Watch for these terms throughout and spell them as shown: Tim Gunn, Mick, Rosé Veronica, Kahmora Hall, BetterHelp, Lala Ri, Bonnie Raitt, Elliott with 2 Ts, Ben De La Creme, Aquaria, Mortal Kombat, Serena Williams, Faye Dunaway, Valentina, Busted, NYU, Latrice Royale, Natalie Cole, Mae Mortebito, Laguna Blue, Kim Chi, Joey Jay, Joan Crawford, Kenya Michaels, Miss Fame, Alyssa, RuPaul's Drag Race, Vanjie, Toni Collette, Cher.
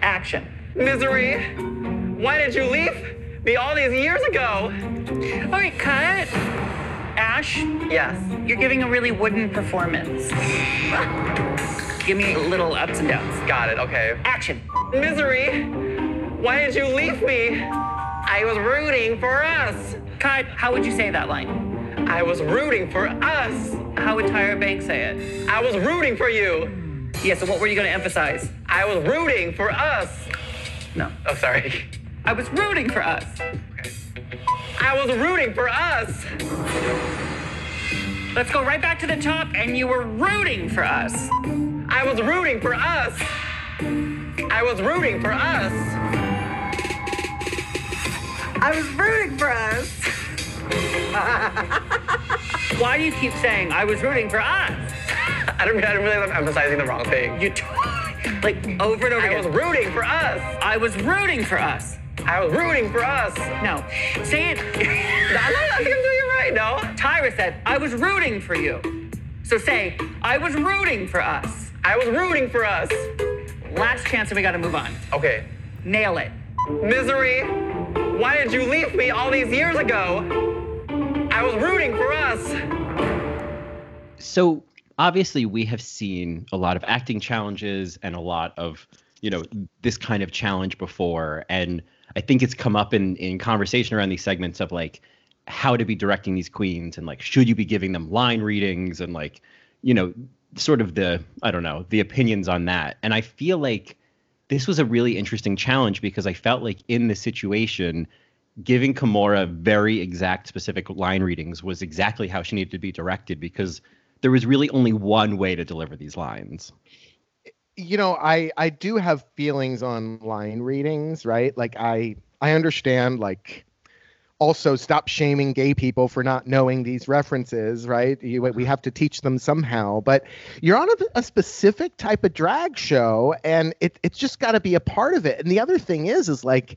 Action. Misery, why did you leave me all these years ago? All right, cut. Ash? Yes. You're giving a really wooden performance. Give me little ups and downs. Got it, okay. Action. Misery, why did you leave me? I was rooting for us. Cut. How would you say that line? I was rooting for us. How would Tyra Banks say it? I was rooting for you. Yeah, so what were you going to emphasize? I was rooting for us. No. Oh, sorry. I was rooting for us. Okay. I was rooting for us. Let's go right back to the top, and you were rooting for us. I was rooting for us. I was rooting for us. I was rooting for us. Why do you keep saying, I was rooting for us? I don't really love emphasizing the wrong thing. You like over and over again. I was rooting for us. I was rooting for us. I was rooting for us. No. Say it. I think I'm doing it right, no? Tyra said, I was rooting for you. So say, I was rooting for us. I was rooting for us. Last chance and we gotta move on. Okay. Nail it. Misery, why did you leave me all these years ago? I was rooting for us. So obviously, we have seen a lot of acting challenges and a lot of, you know, this kind of challenge before. And I think it's come up in conversation around these segments of, like, how to be directing these queens and, like, should you be giving them line readings and, like, you know, sort of the, I don't know, the opinions on that. And I feel like this was a really interesting challenge because I felt like in this situation, giving Kahmora very exact specific line readings was exactly how she needed to be directed because there was really only one way to deliver these lines. You know, I do have feelings on line readings, right? Like, I understand, like, also stop shaming gay people for not knowing these references, right? We have to teach them somehow. But you're on a specific type of drag show, and it's just got to be a part of it. And the other thing is, like,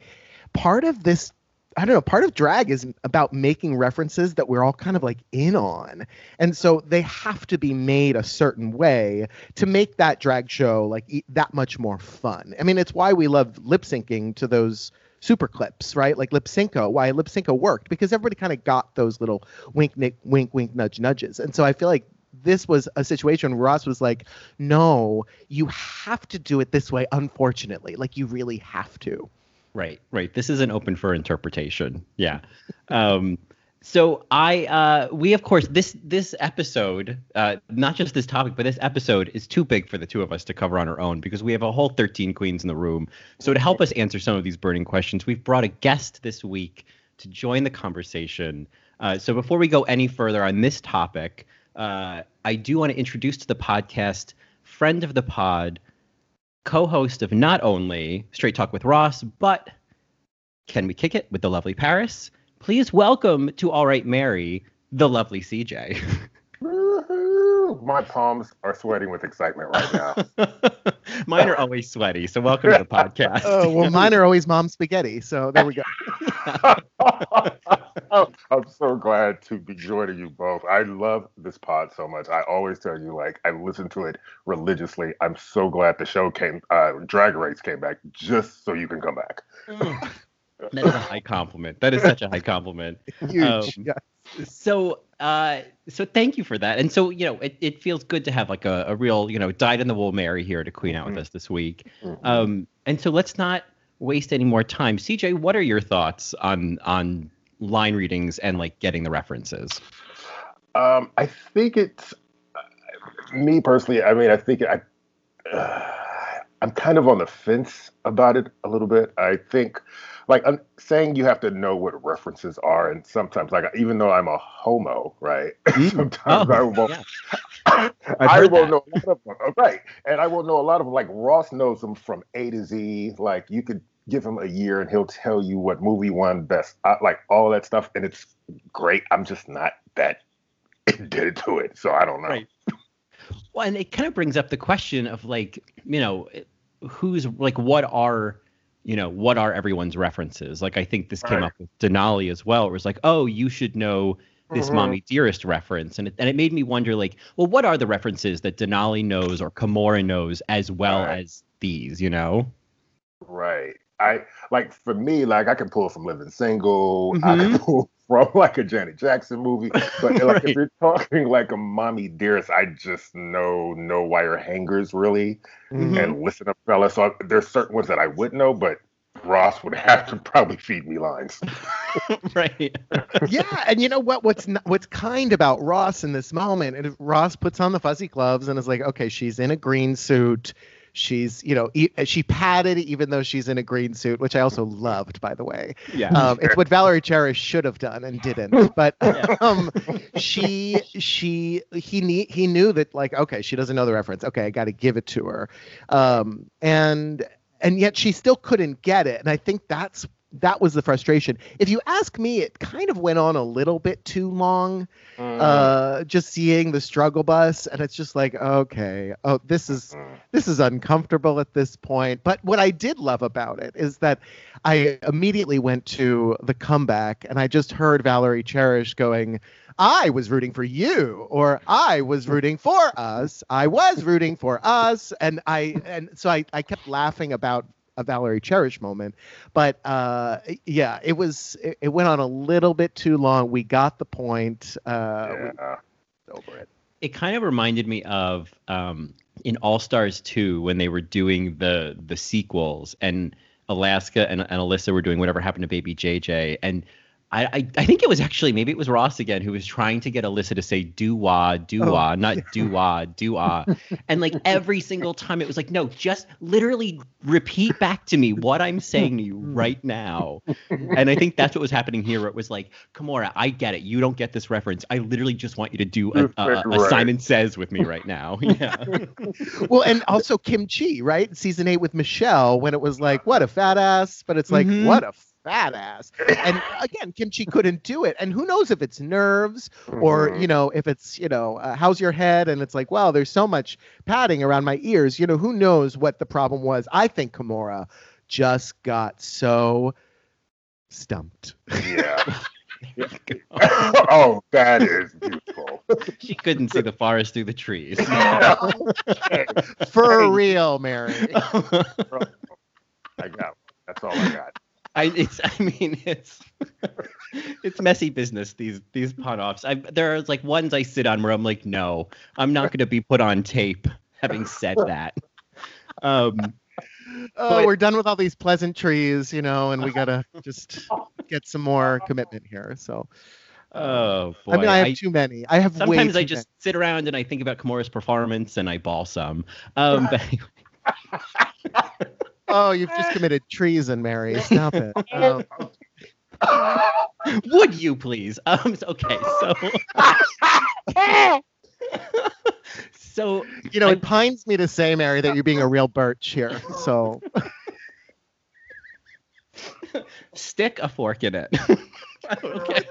part of this, I don't know, part of drag is about making references that we're all kind of like in on. And so they have to be made a certain way to make that drag show like that much more fun. I mean, it's why we love lip syncing to those super clips, right? Like Lip Synco, why Lip Synco worked because everybody kind of got those little wink, nick, wink, wink, nudge, nudges. And so I feel like this was a situation where Ross was like, no, you have to do it this way, unfortunately. Like you really have to. Right. This isn't open for interpretation. Yeah. So we, of course, this episode, not just this topic, but this episode is too big for the two of us to cover on our own because we have a whole 13 queens in the room. So to help us answer some of these burning questions, we've brought a guest this week to join the conversation. So before we go any further on this topic, I do want to introduce to the podcast, friend of the pod, co-host of not only Straight Talk with Ross, but Can We Kick It with the lovely Paris. Please welcome to All Right Mary, the lovely CJ. My palms are sweating with excitement right now. Mine are always sweaty, so welcome to the podcast. Oh, well, mine are always mom spaghetti, so there we go. I'm so glad to be joining you both. I love this pod so much. I always tell you, like, I listen to it religiously. I'm so glad the show came, Drag Race came back just so you can come back. That is a high compliment. That is such a high compliment. Huge. So thank you for that. And so, you know, it feels good to have like a real, you know, dyed in the wool Mary here to queen out with us this week. And so let's not waste any more time. CJ, what are your thoughts on line readings and like getting the references? I think it's me personally. I mean, I think I'm kind of on the fence about it a little bit. I think, like, I'm saying you have to know what references are, and sometimes, like, even though I'm a homo, right? Sometimes I won't know a lot of them, right? And I won't know a lot of them. Like, Ross knows them from A to Z. Like, you could give him a year, and he'll tell you what movie won best, like all that stuff, and it's great. I'm just not that indebted to it, so I don't know. Right. Well, and it kind of brings up the question of, like, you know, who's, like, what are everyone's references? Like, I think this came up with Denali as well. It was like, oh, you should know this Mommy Dearest reference. And it made me wonder, like, well, what are the references that Denali knows or Kahmora knows as well as these, you know? Right. I like, for me, like, I can pull from Living Single. Mm-hmm. I can pull from like a Janet Jackson movie. But like, right. If you're talking like a Mommy Dearest, I just know no wire hangers really. Mm-hmm. And Listen Up Fella. So there's certain ones that I would know, but Ross would have to probably feed me lines. Right. Yeah. And you know what? What's kind about Ross in this moment, and Ross puts on the fuzzy gloves and is like, okay, she's in a green suit. She's, you know, she padded even though she's in a green suit, which I also loved, by the way. Yeah. It's what Valerie Cherish should have done and didn't. But yeah. He knew that, like, okay, she doesn't know the reference. Okay, I got to give it to her. And yet she still couldn't get it. And I think that was the frustration. If you ask me, it kind of went on a little bit too long, just seeing the struggle bus. And it's just like, okay, oh, this is uncomfortable at this point. But what I did love about it is that I immediately went to the comeback and I just heard Valerie Cherish going, I was rooting for you, or I was rooting for us. I was rooting for us. And so I kept laughing about a Valerie Cherish moment, but yeah, it went on a little bit too long. We got the point. Yeah. Over it. It kind of reminded me of in All Stars 2 when they were doing the sequels, and Alaska and Alyssa were doing Whatever Happened to Baby JJ, and I think it was actually, maybe it was Ross again who was trying to get Alyssa to say doo-wah, doo-wah, not doo-wah, doo-wah. And like every single time it was like, no, just literally repeat back to me what I'm saying to you right now. And I think that's what was happening here, where it was like, Kahmora, I get it. You don't get this reference. I literally just want you to do a Simon Says with me right now. Yeah. Well, and also Kim Chi, right? Season 8 with Michelle, when it was like, what a fat ass. But it's like, mm-hmm. What a badass. And again, Kim Chi couldn't do it. And who knows if it's nerves or, you know, if it's, you know, how's your head? And it's like, well, there's so much padding around my ears. You know, who knows what the problem was? I think Kahmora just got so stumped. Yeah. Oh, that is beautiful. She couldn't see the forest through the trees. For real, Mary. I got it. That's all I got. It's messy business, these pun-offs. There are like ones I sit on where I'm like, no, I'm not going to be put on tape having said that. We're done with all these pleasantries, you know, and we got to just get some more commitment here. So, oh boy. I mean, I have too many. I have sometimes way too I just many. Sit around and I think about Kahmora's performance and I bawl some. But anyway. Oh, you've just committed treason, Mary. Stop it. Would you please? Okay, so... you know, it pines me to say, Mary, that you're being a real birch here, so... Stick a fork in it. Okay.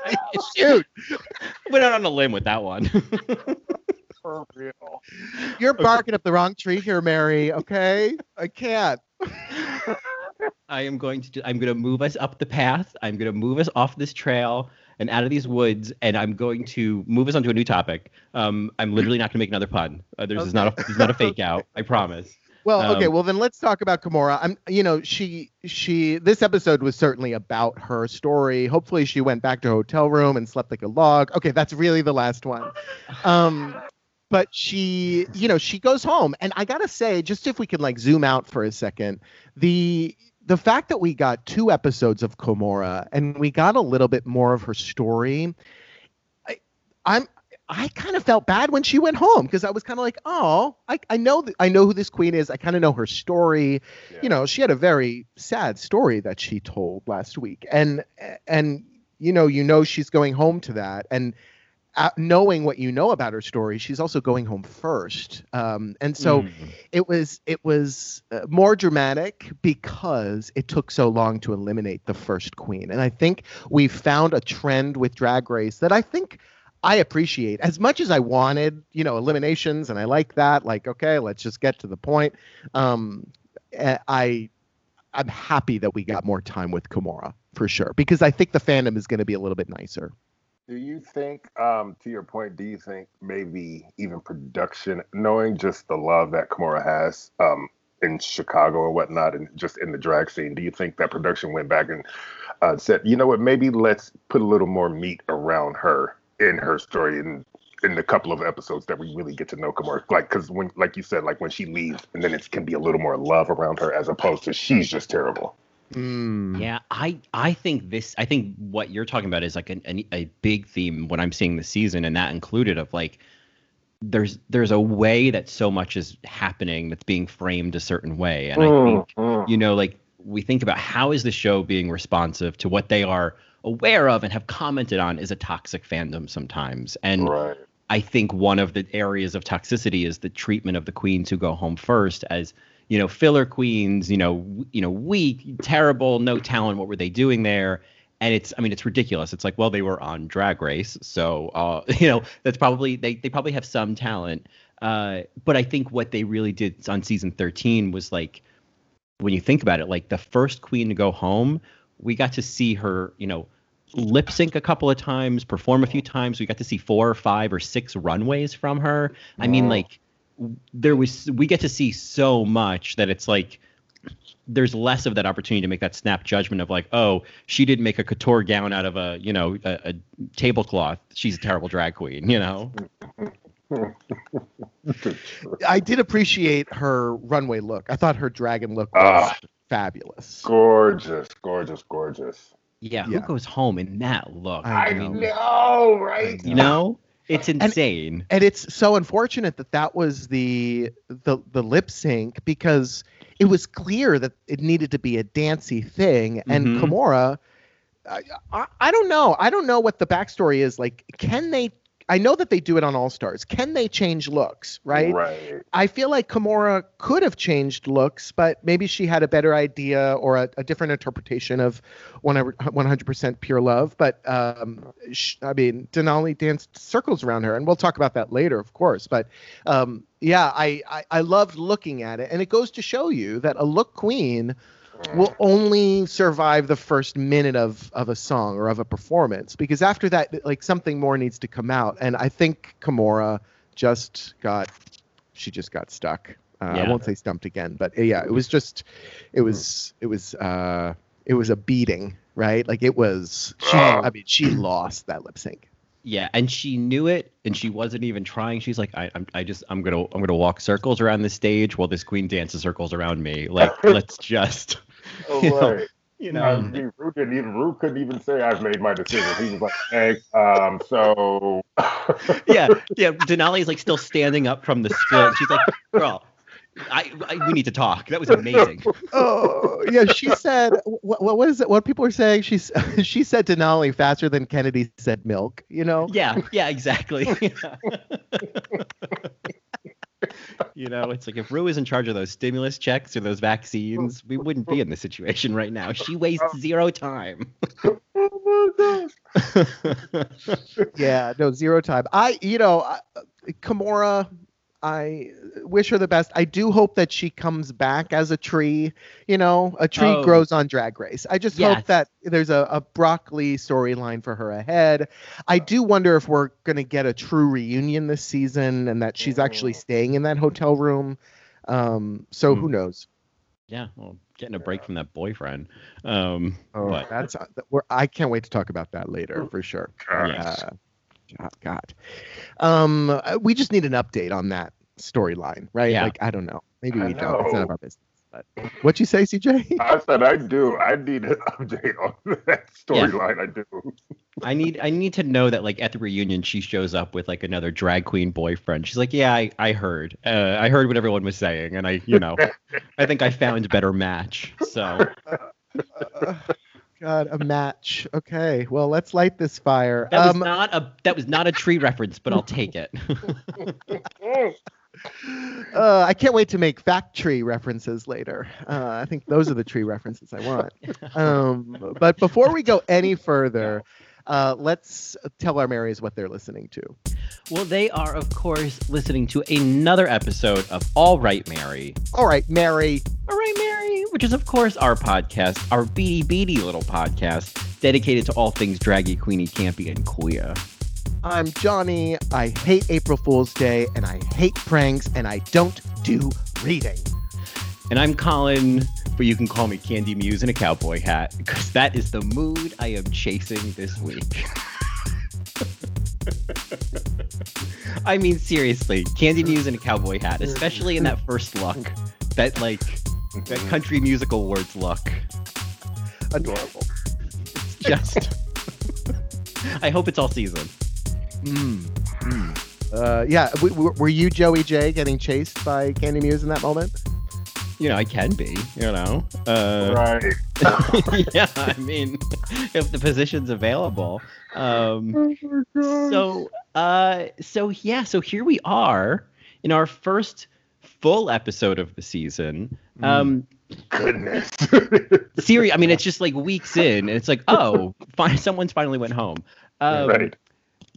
Shoot! Went out on a limb with that one. For real. You're barking up the wrong tree here, Mary, okay? I can't. I'm going to move us up the path. I'm going to move us off this trail and out of these woods, and I'm going to move us onto a new topic. I'm literally not going to make another pun. There's not a fake out. I promise. Well, okay. Well, then let's talk about Kahmora. She this episode was certainly about her story. Hopefully she went back to her hotel room and slept like a log. Okay. That's really the last one. But she, you know, she goes home. And I got to say, just if we could like zoom out for a second, the fact that we got 2 episodes of Kahmora and we got a little bit more of her story, I kind of felt bad when she went home, because I was kind of like, oh, I know who this queen is. I kind of know her story. Yeah. You know, she had a very sad story that she told last week. And you know, she's going home to that. And knowing what you know about her story, she's also going home first, and so it was more dramatic because it took so long to eliminate the first queen. And I think we found a trend with Drag Race that I think I appreciate as much as I wanted, you know, eliminations, and I like that. Like, okay, let's just get to the point. I'm happy that we got more time with Kahmora for sure, because I think the fandom is going to be a little bit nicer. Do you think, to your point, do you think maybe even production, knowing just the love that Kahmora has, in Chicago or whatnot, and just in the drag scene, do you think that production went back and said, you know what, maybe let's put a little more meat around her in her story in the couple of episodes that we really get to know Kahmora? Like, because when, like you said, like when she leaves, and then it can be a little more love around her as opposed to she's just terrible. Mm. Yeah, I think what you're talking about is like a big theme when I'm seeing the season, and that included of like there's a way that so much is happening that's being framed a certain way, and I think you know, like we think about how is the show being responsive to what they are aware of and have commented on is a toxic fandom sometimes, and right. I think one of the areas of toxicity is the treatment of the queens who go home first as, you know, filler queens, you know, weak, terrible, no talent. What were they doing there? And it's, I mean, it's ridiculous. It's like, well, they were on Drag Race. So, you know, that's probably, they probably have some talent. But I think what they really did on season 13 was like, when you think about it, like the first queen to go home, we got to see her, you know, lip sync a couple of times, perform a few times. We got to see 4 or 5 or 6 runways from her. I mean, like, we get to see so much that it's like there's less of that opportunity to make that snap judgment of like, oh, she didn't make a couture gown out of a, you know, a tablecloth. She's a terrible drag queen, you know. I did appreciate her runway look. I thought her dragon look was fabulous. Gorgeous. Yeah, who goes home in that look? I know, right? You know? It's insane. And it's so unfortunate that was the lip sync, because it was clear that it needed to be a dancey thing. And Kahmora, I don't know. I don't know what the backstory is. Like, can they? I know that they do it on All Stars. Can they change looks, right? Right. I feel like Kahmora could have changed looks, but maybe she had a better idea or a different interpretation of 100% Pure Love. But, I mean, Denali danced circles around her, and we'll talk about that later, of course. But, yeah, I loved looking at it, and it goes to show you that a look queen will only survive the first minute of a song or of a performance, because after that, like, something more needs to come out. And I think Kahmora just got stuck. Yeah. I won't say stumped again, but yeah, it was just, it was a beating, right? Like it was, she lost that lip sync. Yeah. And she knew it, and she wasn't even trying. She's like, I'm going to walk circles around the stage while this queen dances circles around me. Like, let's just, Rue couldn't even say I've made my decision. He was like, hey, so. yeah. Denali's like still standing up from the split. She's like, girl, we need to talk. That was amazing. Oh yeah, she said. What is it? What people are saying? She said Denali faster than Kennedy said milk. You know. Yeah, exactly. Yeah. You know, it's like if Rue is in charge of those stimulus checks or those vaccines, we wouldn't be in this situation right now. She wastes zero time. Oh my gosh. Yeah, no, zero time. Kahmora, I wish her the best. I do hope that she comes back as a tree. You know, a tree grows on Drag Race. I just hope that there's a broccoli storyline for her ahead. I do wonder if we're going to get a true reunion this season, and that she's actually staying in that hotel room. So who knows? Yeah, well, getting a break from that boyfriend. I can't wait to talk about that later for sure. Yes. God. We just need an update on that storyline, right? Yeah. Like, I don't know. Maybe we don't. It's none of our business. But what'd you say, CJ? I said I do. I need an update on that storyline. Yeah. I do. I need to know that, like, at the reunion, she shows up with like another drag queen boyfriend. She's like, yeah, I heard. I heard what everyone was saying, and I think I found a better match. So. God, a match. Okay, well, let's light this fire. That was not a tree reference, but I'll take it. I can't wait to make fact tree references later. I think those are the tree references I want. But before we go any further, let's tell our Marys what they're listening to. Well, they are, of course, listening to another episode of All Right, Mary. All Right, Mary, which is, of course, our podcast, our beady little podcast dedicated to all things draggy, queeny, campy, and queer. I'm Johnny. I hate April Fool's Day, and I hate pranks, and I don't do reading. And I'm Colin, but you can call me Candy Muse in a cowboy hat, because that is the mood I am chasing this week. I mean, seriously, Candy Muse in a cowboy hat, especially in that first look, that like that country musical words look. Adorable. It's just. I hope it's all season. Yeah, were you Joey J getting chased by Candy Muse in that moment? You know, I can be. You know, right? Yeah, I mean, if the position's available. So here we are in our first full episode of the season. Goodness. Siri, I mean, it's just like weeks in, and it's like, oh, someone's finally went home. Right.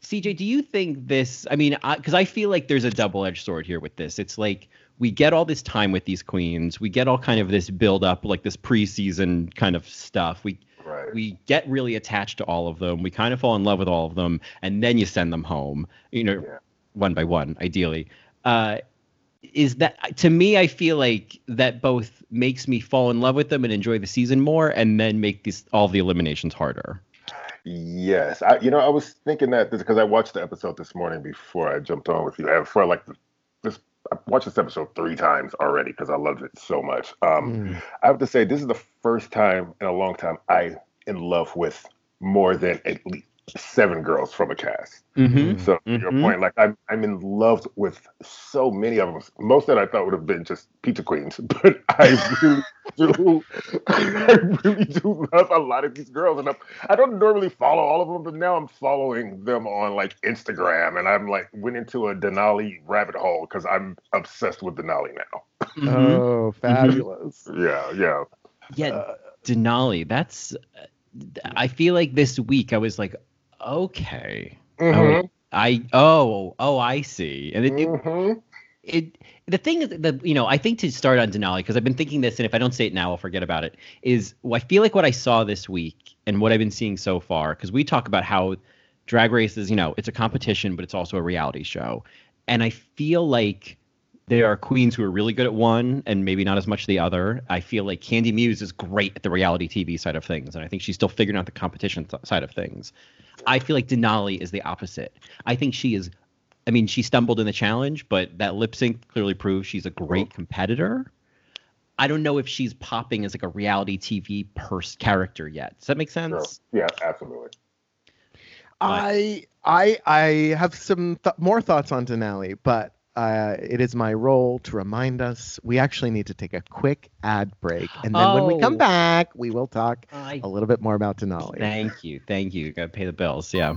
CJ, do you think this? I mean, because I feel like there's a double-edged sword here with this. It's like we get all this time with these queens. We get all kind of this build-up, like this preseason kind of stuff. We get really attached to all of them. We kind of fall in love with all of them, and then you send them home. You know, one by one, ideally. Is that, to me, I feel like that both makes me fall in love with them and enjoy the season more, and then make all the eliminations harder. Yes. I was thinking that because I watched the episode this morning before I jumped on with you. I watched this episode 3 times already because I loved it so much. I have to say, this is the first time in a long time I'm in love with more than at least 7 girls from a cast. So to your point, like I'm in love with so many of them. Most that I thought would have been just pizza queens, but I really do love a lot of these girls, and I don't normally follow all of them, but now I'm following them on like Instagram, and I'm like went into a Denali rabbit hole because I'm obsessed with Denali now. Oh, fabulous! Yeah. Denali. That's. I feel like this week I was like. Okay. I see. And the thing is that, you know, I think to start on Denali, because I've been thinking this, and if I don't say it now, I'll forget about it, is I feel like what I saw this week and what I've been seeing so far, because we talk about how Drag Race is, you know, it's a competition, but it's also a reality show. And I feel like there are queens who are really good at one and maybe not as much the other. I feel like Candy Muse is great at the reality TV side of things, and I think she's still figuring out the competition side of things. I feel like Denali is the opposite. I think she is, I mean, she stumbled in the challenge, but that lip sync clearly proves she's a great competitor. I don't know if she's popping as like a reality TV character yet. Does that make sense? Sure. Yeah, absolutely. I have some more thoughts on Denali, but it is my role to remind us we actually need to take a quick ad break. And then when we come back, we will talk a little bit more about Denali. Thank you. Got to pay the bills. Yeah.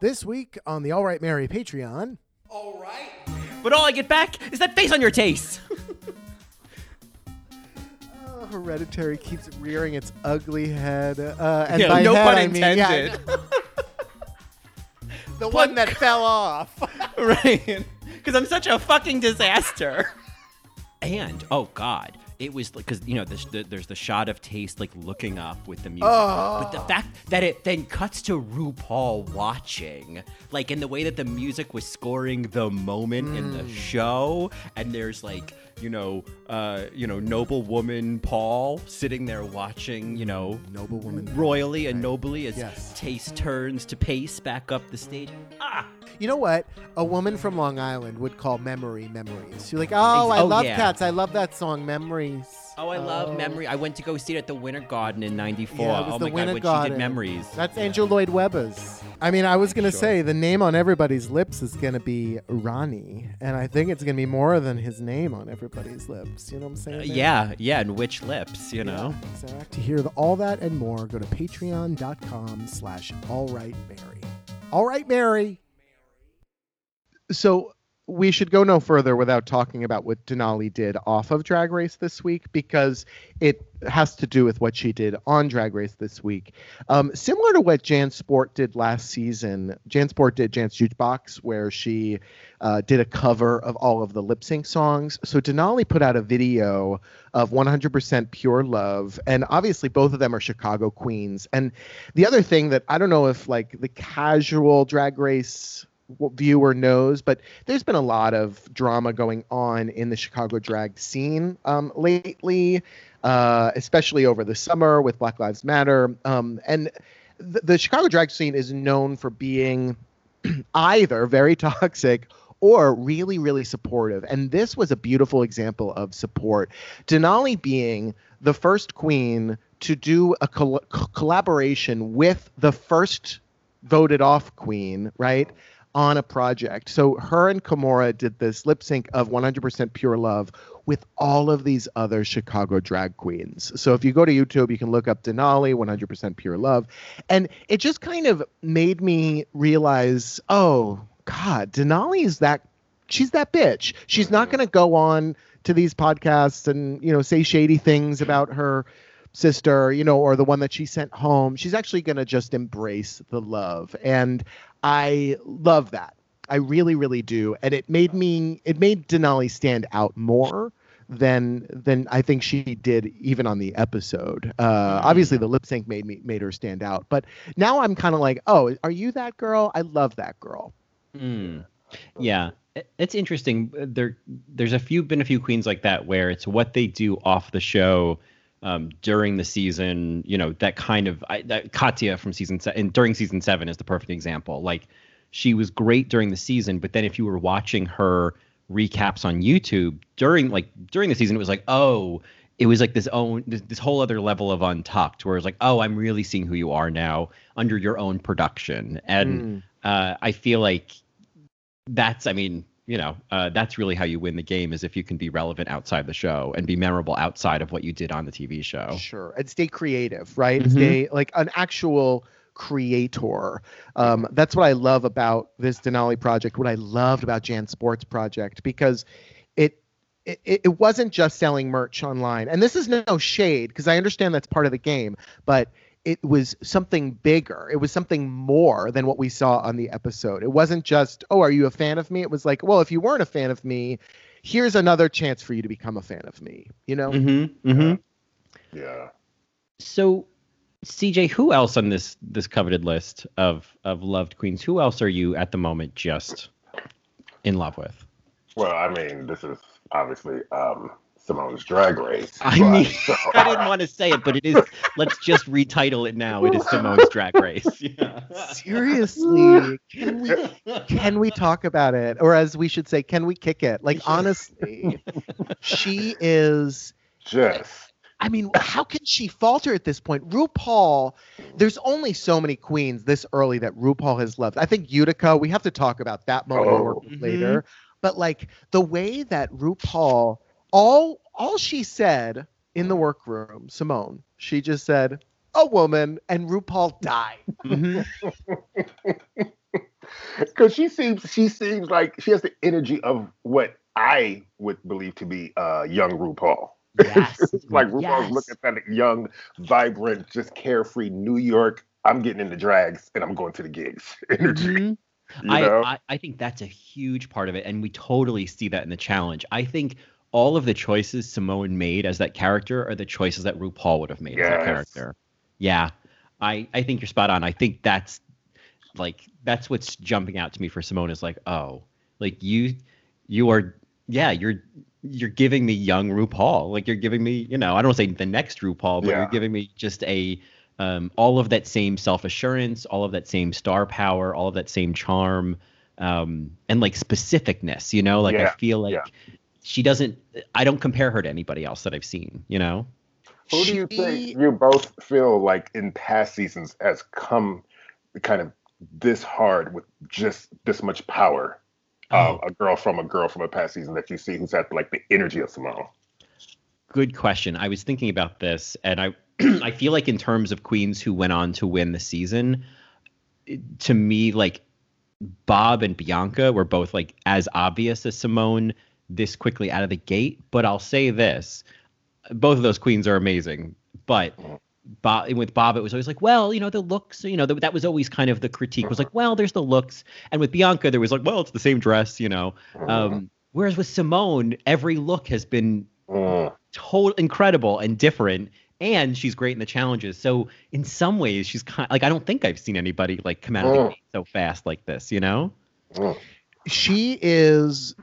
This week on the All Right Mary Patreon. All right. But all I get back is that face on your taste. Hereditary keeps rearing its ugly head. And by no pun intended. I mean, the one that fell off. Right. Because I'm such a fucking disaster. And, oh, God. It was because, you know, there's the shot of Taste, like, looking up with the music. Oh. But the fact that it then cuts to RuPaul watching, like, in the way that the music was scoring the moment in the show. And there's, like, you know, noblewoman Paul sitting there watching, you know, noblewoman royally and nobly as Taste turns to pace back up the stage. Ah! You know what? A woman from Long Island would call memories. You're like, I love Cats. I love that song, Memories. Oh, I love Memory. I went to go see it at the Winter Garden in 94. Yeah, oh, my God, when she did Memories. That's Angel Lloyd Webber's. I mean, I was going to say the name on everybody's lips is going to be Ronnie, and I think it's going to be more than his name on everybody's lips. You know what I'm saying? Yeah, and which lips, you know? Exactly. To hear all that and more, go to patreon.com/allrightmary. All Right, Mary. So we should go no further without talking about what Denali did off of Drag Race this week, because it has to do with what she did on Drag Race this week. Similar to what Jan Sport did last season, Jan Sport did Jan's Jukebox, where she did a cover of all of the lip sync songs. So Denali put out a video of 100% Pure Love, and obviously both of them are Chicago queens. And the other thing that I don't know if like the casual Drag Race viewer knows, but there's been a lot of drama going on in the Chicago drag scene lately, especially over the summer with Black Lives Matter. And the Chicago drag scene is known for being either very toxic or really, really supportive. And this was a beautiful example of support. Denali being the first queen to do a collaboration with the first voted off queen, right, on a project. So her and Kahmora did this lip sync of 100% Pure Love with all of these other Chicago drag queens. So if you go to YouTube, you can look up Denali 100% Pure Love. And it just kind of made me realize, oh, God, Denali is that, she's that bitch. She's not going to go on to these podcasts and, you know, say shady things about her sister, you know, or the one that she sent home. She's actually going to just embrace the love. And I love that. I really, really do. And it made Denali stand out more than I think she did even on the episode. Obviously the lip sync made her stand out, but now I'm kind of like, oh, are you that girl? I love that girl. Mm. Yeah. It's interesting. There's been a few queens like that where it's what they do off the show during the season, you know, that kind of, Katya from season 7 and during season 7 is the perfect example. Like, she was great during the season, but then if you were watching her recaps on YouTube during the season, it was like, oh, it was like this whole other level of Untucked, where it was like, oh, I'm really seeing who you are now under your own production. And I feel like that's, I mean, you know, that's really how you win the game, is if you can be relevant outside the show and be memorable outside of what you did on the TV show. Sure. And stay creative, right? Mm-hmm. Stay like an actual creator. That's what I love about this Denali project, what I loved about Jan Sport's project, because it wasn't just selling merch online. And this is no shade, because I understand that's part of the game, but it was something bigger. It was something more than what we saw on the episode. It wasn't just, oh, are you a fan of me? It was like, well, if you weren't a fan of me, here's another chance for you to become a fan of me, you know? Mm-hmm. Mm-hmm. Yeah. So, CJ, who else on this coveted list of loved queens, who else are you at the moment just in love with? Well, I mean, this is obviously Symone's Drag Race. I didn't want to say it, but it is. Let's just retitle it now. It is Symone's Drag Race. Yeah. Seriously, can we talk about it, or as we should say, can we kick it? Like, honestly, she is just. I mean, how can she falter at this point? RuPaul, there's only so many queens this early that RuPaul has loved. I think Utica, we have to talk about that moment later. But like, the way that RuPaul, all she said in the workroom, Symone, she just said, a woman, and RuPaul died. Because she seems like she has the energy of what I would believe to be young RuPaul. Yes. It's like RuPaul's looking at that young, vibrant, just carefree New York, I'm getting into drags and I'm going to the gigs energy. Mm-hmm. I think that's a huge part of it, and we totally see that in the challenge. I think all of the choices Symone made as that character are the choices that RuPaul would have made as that character. Yeah. I think you're spot on. I think that's what's jumping out to me for Symone, is like, oh, like you are, yeah, you're giving me young RuPaul. Like, you're giving me, you know, I don't want to say the next RuPaul, but you're giving me just a, all of that same self-assurance, all of that same star power, all of that same charm, and like specificness, you know, like I feel like she doesn't, I don't compare her to anybody else that I've seen, you know? Who do you think you both feel like in past seasons has come kind of this hard with just this much power? A girl from a past season that you see who's at like the energy of Symone. Good question. I was thinking about this, and I I feel like in terms of queens who went on to win the season, to me, like, Bob and Bianca were both like as obvious as Symone this quickly out of the gate. But I'll say this: both of those queens are amazing, but. Bob, with Bob, it was always like, well, you know, the looks, you know, that was always kind of the critique, was like, well, there's the looks. And with Bianca, there was like, well, it's the same dress, you know. Whereas with Symone, every look has been total incredible and different. And she's great in the challenges. So in some ways, she's kind of like, I don't think I've seen anybody like come out of the gate so fast like this, you know? She is,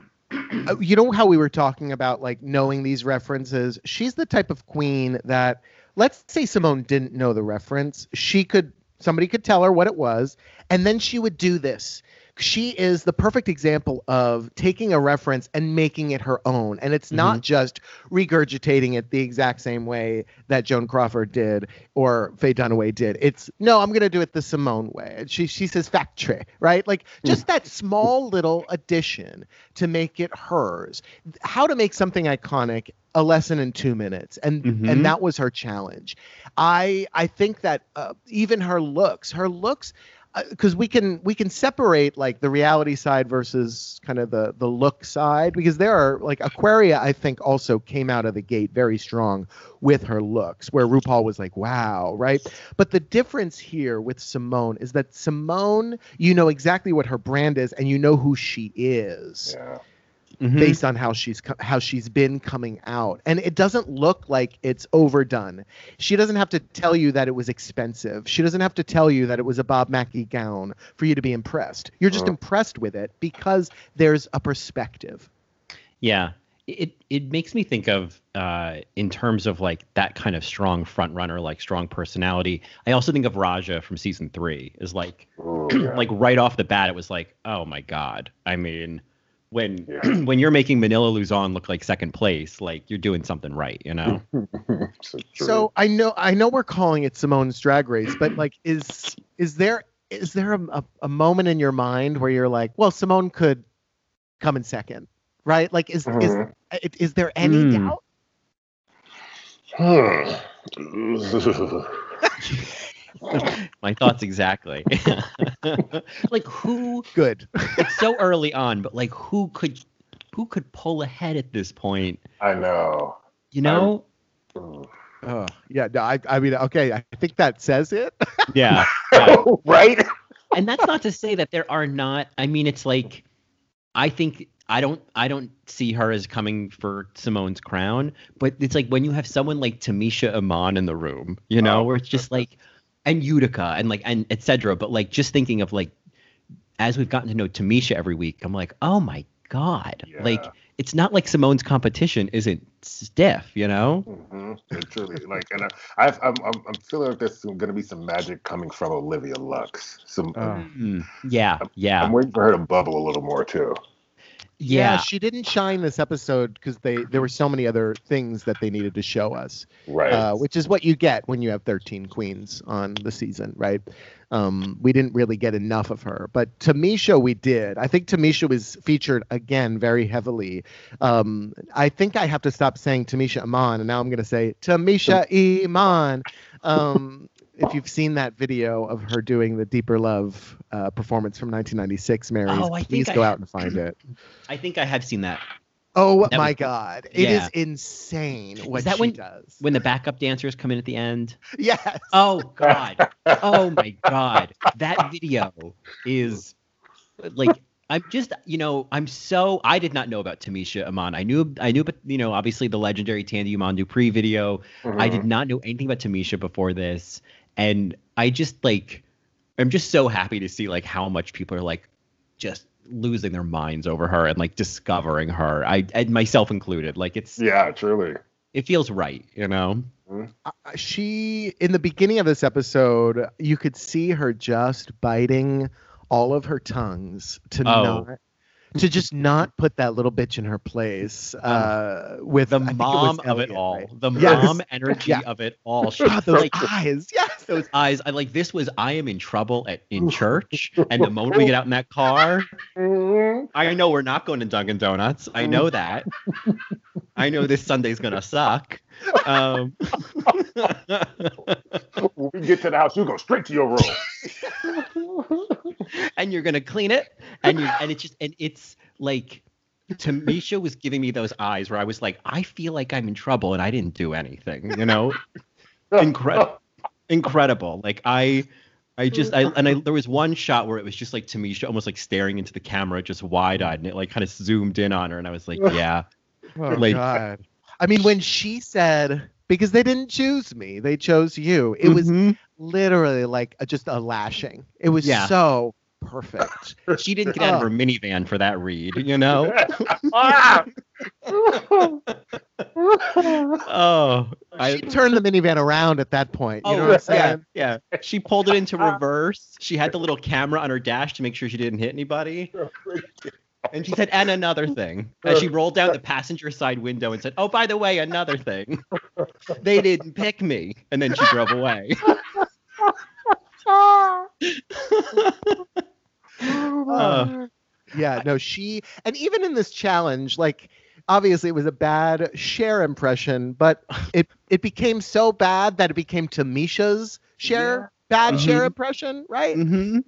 you know how we were talking about like knowing these references? She's the type of queen that, let's say Symone didn't know the reference. She could, somebody could tell her what it was, and then she would do this. She is the perfect example of taking a reference and making it her own. And it's not just regurgitating it the exact same way that Joan Crawford did or Faye Dunaway did. It's, no, I'm going to do it the Symone way. She says factory, right? Like just that small little addition to make it hers. How to make something iconic, a lesson in 2 minutes. And that was her challenge. I think that even her looks, because we can separate like the reality side versus kind of the look side, because there are like Aquaria, I think, also came out of the gate very strong with her looks, where RuPaul was like, wow, right? But the difference here with Symone is that Symone, you know exactly what her brand is and you know who she is. Yeah. Based on how she's been coming out. And it doesn't look like it's overdone. She doesn't have to tell you that it was expensive. She doesn't have to tell you that it was a Bob Mackie gown for you to be impressed. You're just impressed with it because there's a perspective. Yeah. It makes me think of, in terms of like that kind of strong front runner, like strong personality. I also think of Raja from season 3 is like, like right off the bat, it was like, oh my God. I mean, when you're making Manila Luzon look like second place, like you're doing something right, you know? So I know we're calling it Symone's Drag Race, but like, is there a moment in your mind where you're like, well, Symone could come in second, right? Like, is there any doubt? My thoughts exactly. Like who? Good. It's so early on, but like who could pull ahead at this point? I know. You know. Yeah. No. I mean. Okay. I think that says it. Yeah. Right. And that's not to say that there are not. I mean, it's like I think I don't see her as coming for Symone's crown, but it's like when you have someone like Tamisha Iman in the room, you know, where it's just like. And Utica and like and et cetera. But like just thinking of like as we've gotten to know Tamisha every week, I'm like, oh my God. Yeah. Like it's not like Symone's competition isn't stiff, you know? It's really like, and I'm feeling like there's going to be some magic coming from Olivia Lux. I'm waiting for her to bubble a little more too. Yeah, she didn't shine this episode because there were so many other things that they needed to show us, right? Which is what you get when you have 13 queens on the season, right? We didn't really get enough of her, but Tamisha we did. I think Tamisha was featured again very heavily. I think I have to stop saying Tamisha Iman, and now I'm going to say Tamisha Iman. If you've seen that video of her doing the Deeper Love performance from 1996, Mary, please go out and find it. I think I have seen that. Oh, my God. It is insane what she does. When the backup dancers come in at the end? Yes. Oh, God. Oh, my God. That video is like... I'm just, you know, I did not know about Tamisha Iman. I knew, but, you know, obviously the legendary Tandy Iman Dupree video. I did not know anything about Tamisha before this. And I just like, I'm just so happy to see like how much people are like just losing their minds over her and like discovering her. And myself included. Like it's. Yeah, truly. It feels right, you know. She, in the beginning of this episode, you could see her just biting all of her tongues to just not put that little bitch in her place with the mom of it all, right? The mom energy of it all. She God, those like, eyes, yes, those eyes. I like this was I am in trouble in church, and the moment we get out in that car, I know we're not going to Dunkin' Donuts. I know that. I know this Sunday's gonna suck. When we get to the house, you go straight to your room, and you're gonna clean it. And it's like Tamisha was giving me those eyes where I was like, I feel like I'm in trouble, and I didn't do anything. You know, incredible. Like I there was one shot where it was just like Tamisha almost like staring into the camera, just wide eyed, and it like kind of zoomed in on her, and I was like, yeah. Oh, like, God. I mean, when she said, because they didn't choose me, they chose you. It was literally like just a lashing. It was so perfect. She didn't get out of her minivan for that read, you know? She turned the minivan around at that point. You know what I'm saying? Yeah, yeah. She pulled it into reverse. She had the little camera on her dash to make sure she didn't hit anybody. And she said, and another thing. And she rolled down the passenger side window and said, oh, by the way, another thing. They didn't pick me. And then she drove away. Yeah, no, she, and even in this challenge, like, obviously it was a bad Cher impression, but it became so bad that it became Tamisha's Cher, bad Cher impression, right? Mm-hmm.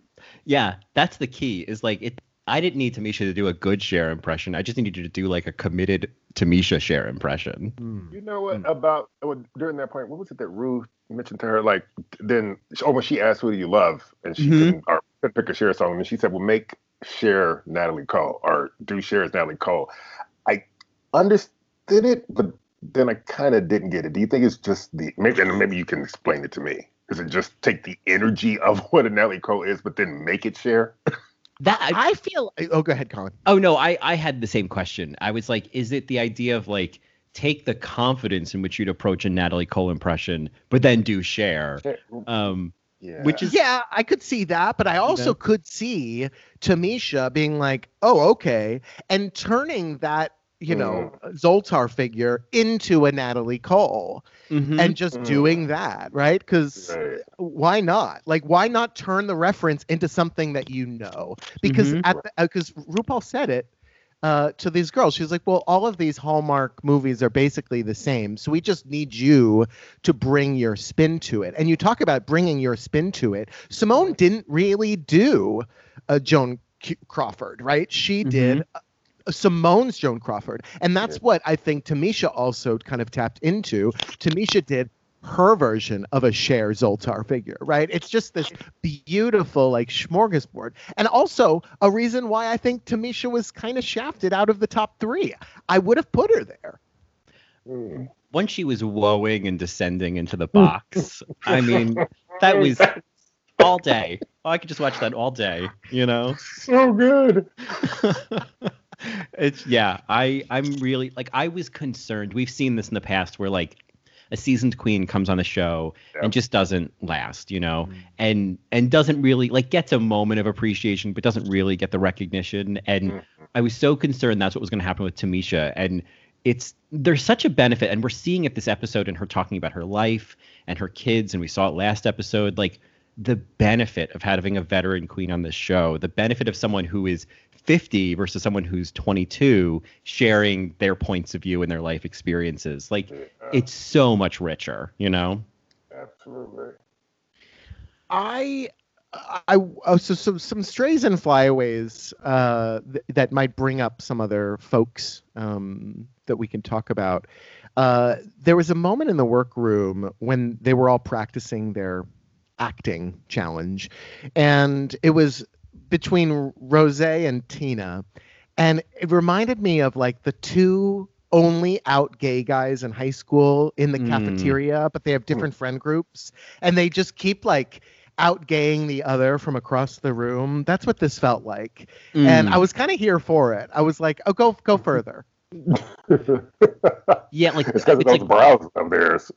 Yeah, that's the key, is like, I didn't need Tamisha to do a good Cher impression. I just needed you to do like a committed Tamisha Cher impression. You know what about, during that point, what was it that Ru mentioned to her? Like, then, when she asked, who do you love? And she couldn't pick a Cher song. And she said, well, make Cher Natalie Cole, or do Cher as Natalie Cole. I understood it, but then I kind of didn't get it. Do you think it's just maybe you can explain it to me. Is it just take the energy of what a Natalie Cole is, but then make it Cher? That I feel. Oh, go ahead, Colin. Oh, no, I had the same question. I was like, is it the idea of like, take the confidence in which you'd approach a Natalie Cole impression, but then do Cher? Yeah. Which is, yeah, I could see that. But I also could see Tamisha being like, oh, OK. And turning that, you know, Zoltar figure into a Natalie Cole and just doing that, right? Because why not? Like, why not turn the reference into something that you know? Because because RuPaul said it to these girls. She's like, well, all of these Hallmark movies are basically the same, so we just need you to bring your spin to it. And you talk about bringing your spin to it. Symone didn't really do Joan Crawford, right? She did Symone's Joan Crawford. And that's what I think Tamisha also kind of tapped into. Tamisha did her version of a Cher Zoltar figure, right? It's just this beautiful, like, smorgasbord. And also a reason why I think Tamisha was kind of shafted out of the top three. I would have put her there. Once she was woeing and descending into the box, I mean, that was all day. Oh, I could just watch that all day, you know? So good. It's I'm really, like, I was concerned. We've seen this in the past where, like, a seasoned queen comes on the show and just doesn't last, you know, and doesn't really, like, gets a moment of appreciation, but doesn't really get the recognition. And I was so concerned that's what was going to happen with Tamisha. And there's such a benefit. And we're seeing it this episode in her talking about her life and her kids. And we saw it last episode, like, the benefit of having a veteran queen on this show, the benefit of someone who is 50 versus someone who's 22 sharing their points of view and their life experiences. Like, it's so much richer, you know? Absolutely. So some strays and flyaways that might bring up some other folks that we can talk about. There was a moment in the workroom when they were all practicing their acting challenge, and it was between Rosé and Tina, and it reminded me of, like, the two only out gay guys in high school in the cafeteria, but they have different friend groups, and they just keep, like, out gaying the other from across the room. That's what this felt like, and I was kind of here for it. I was like, oh, go further. Yeah, like, it's because those brows of theirs.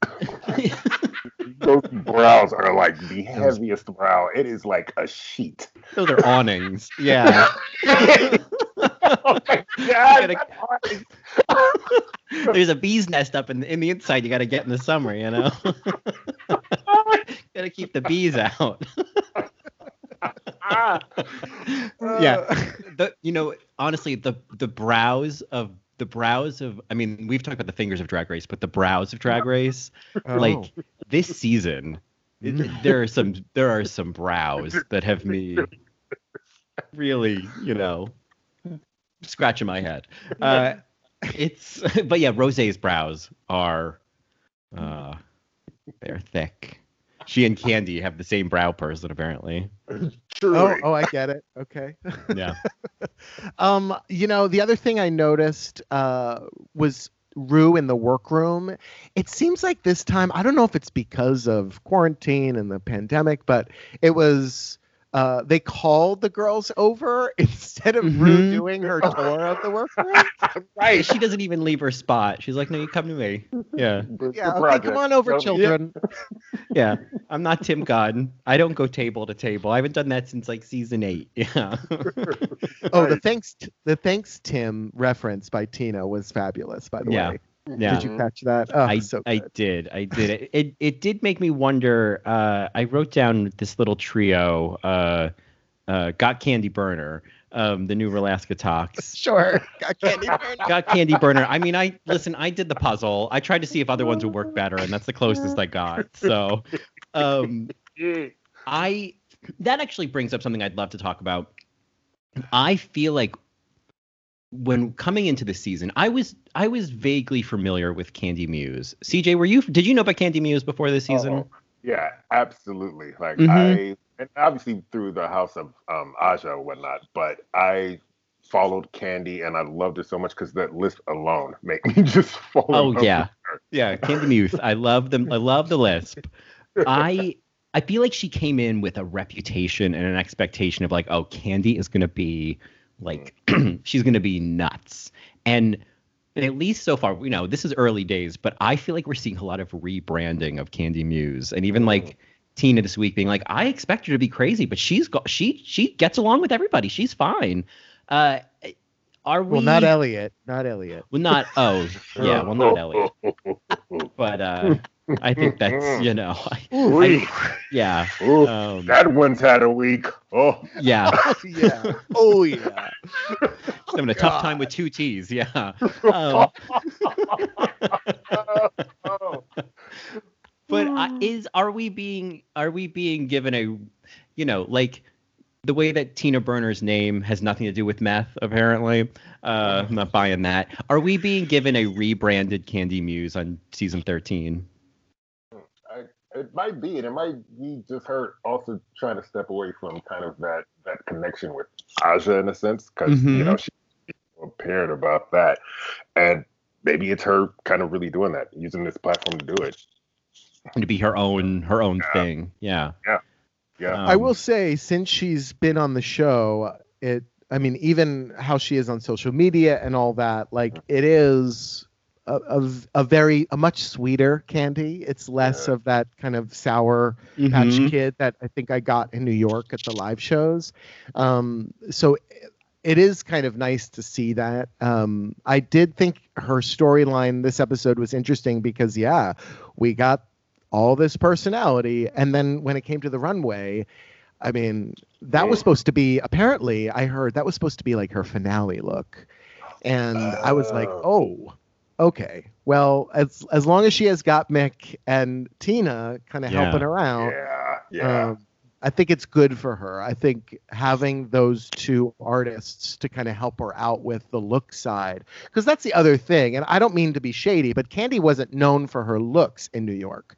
Those brows are, like, the heaviest brow. It is like a sheet. Those are awnings. Yeah. Oh my God. There's a bee's nest up in the inside. You got to get in the summer, you know. Gotta keep the bees out. Yeah. You know, honestly, the brows of, I mean, we've talked about the fingers of Drag Race, but the brows of Drag Race, like, this season, there are some brows that have me really, you know, scratching my head. But yeah, Rosé's brows are, they're thick. She and Candy have the same brow person, apparently. True. Oh, I get it. Okay. Yeah. You know, the other thing I noticed was Ru in the workroom. It seems like this time, I don't know if it's because of quarantine and the pandemic, but it was They called the girls over instead of Rue doing her tour of the workroom. Right. She doesn't even leave her spot. She's like, no, you come to me. Yeah. Okay, come on over, children. Yeah. I'm not Tim Gunn. I don't go table to table. I haven't done that since like season 8. Yeah. Oh, the thanks Tim reference by Tina was fabulous, by the way. Yeah. Did you catch that? Oh, I did. It did make me wonder. I wrote down this little trio. Got Candy Burner. The new Relaska Talks. Sure. Got Candy Burner. I mean, I did the puzzle. I tried to see if other ones would work better, and that's the closest I got. So, that actually brings up something I'd love to talk about. I feel like, when coming into the season, I was vaguely familiar with Candy Muse. CJ, did you know about Candy Muse before this season? Oh, yeah, absolutely. Like and obviously through the house of Aja and whatnot, but I followed Candy and I loved it so much because that list alone made me just fall in love. Oh yeah, yeah, Candy Muse. I love them. I love the lisp. I feel like she came in with a reputation and an expectation of like, oh, Candy is gonna be. Like, she's going to be nuts. And at least so far, you know, this is early days, but I feel like we're seeing a lot of rebranding of Candy Muse. And even, like, Tina this week being like, I expect her to be crazy, but she gets along with everybody. She's fine. Well, not Elliott. Not Elliott. But I think that's, you know. Yeah. Ooh, that one's had a week. Oh. Yeah. Yeah. Oh, yeah. She's having a tough time with 2 Ts. Yeah. But are we being given a, you know, like, the way that Tina Burner's name has nothing to do with meth, apparently. I'm not buying that. Are we being given a rebranded Candy Muse on season 13? It might be, and it might be just her also trying to step away from kind of that connection with Aja in a sense, because, you know, she's apparent about that. And maybe it's her kind of really doing that, using this platform to do it. And to be her own thing. Yeah. Yeah. Yeah. I will say, since she's been on the show, even how she is on social media and all that, like, it is a much sweeter Candy. It's less of that kind of sour patch kid that I think I got in New York at the live shows. So it is kind of nice to see that. I did think her storyline this episode was interesting because, yeah, we got all this personality. And then when it came to the runway, I mean, that was supposed to be, apparently, I heard that was supposed to be like her finale look. And I was like, oh, okay. Well, as long as she has got Mick and Tina kind of helping her out, I think it's good for her. I think having those two artists to kind of help her out with the look side, because that's the other thing. And I don't mean to be shady, but Candy wasn't known for her looks in New York.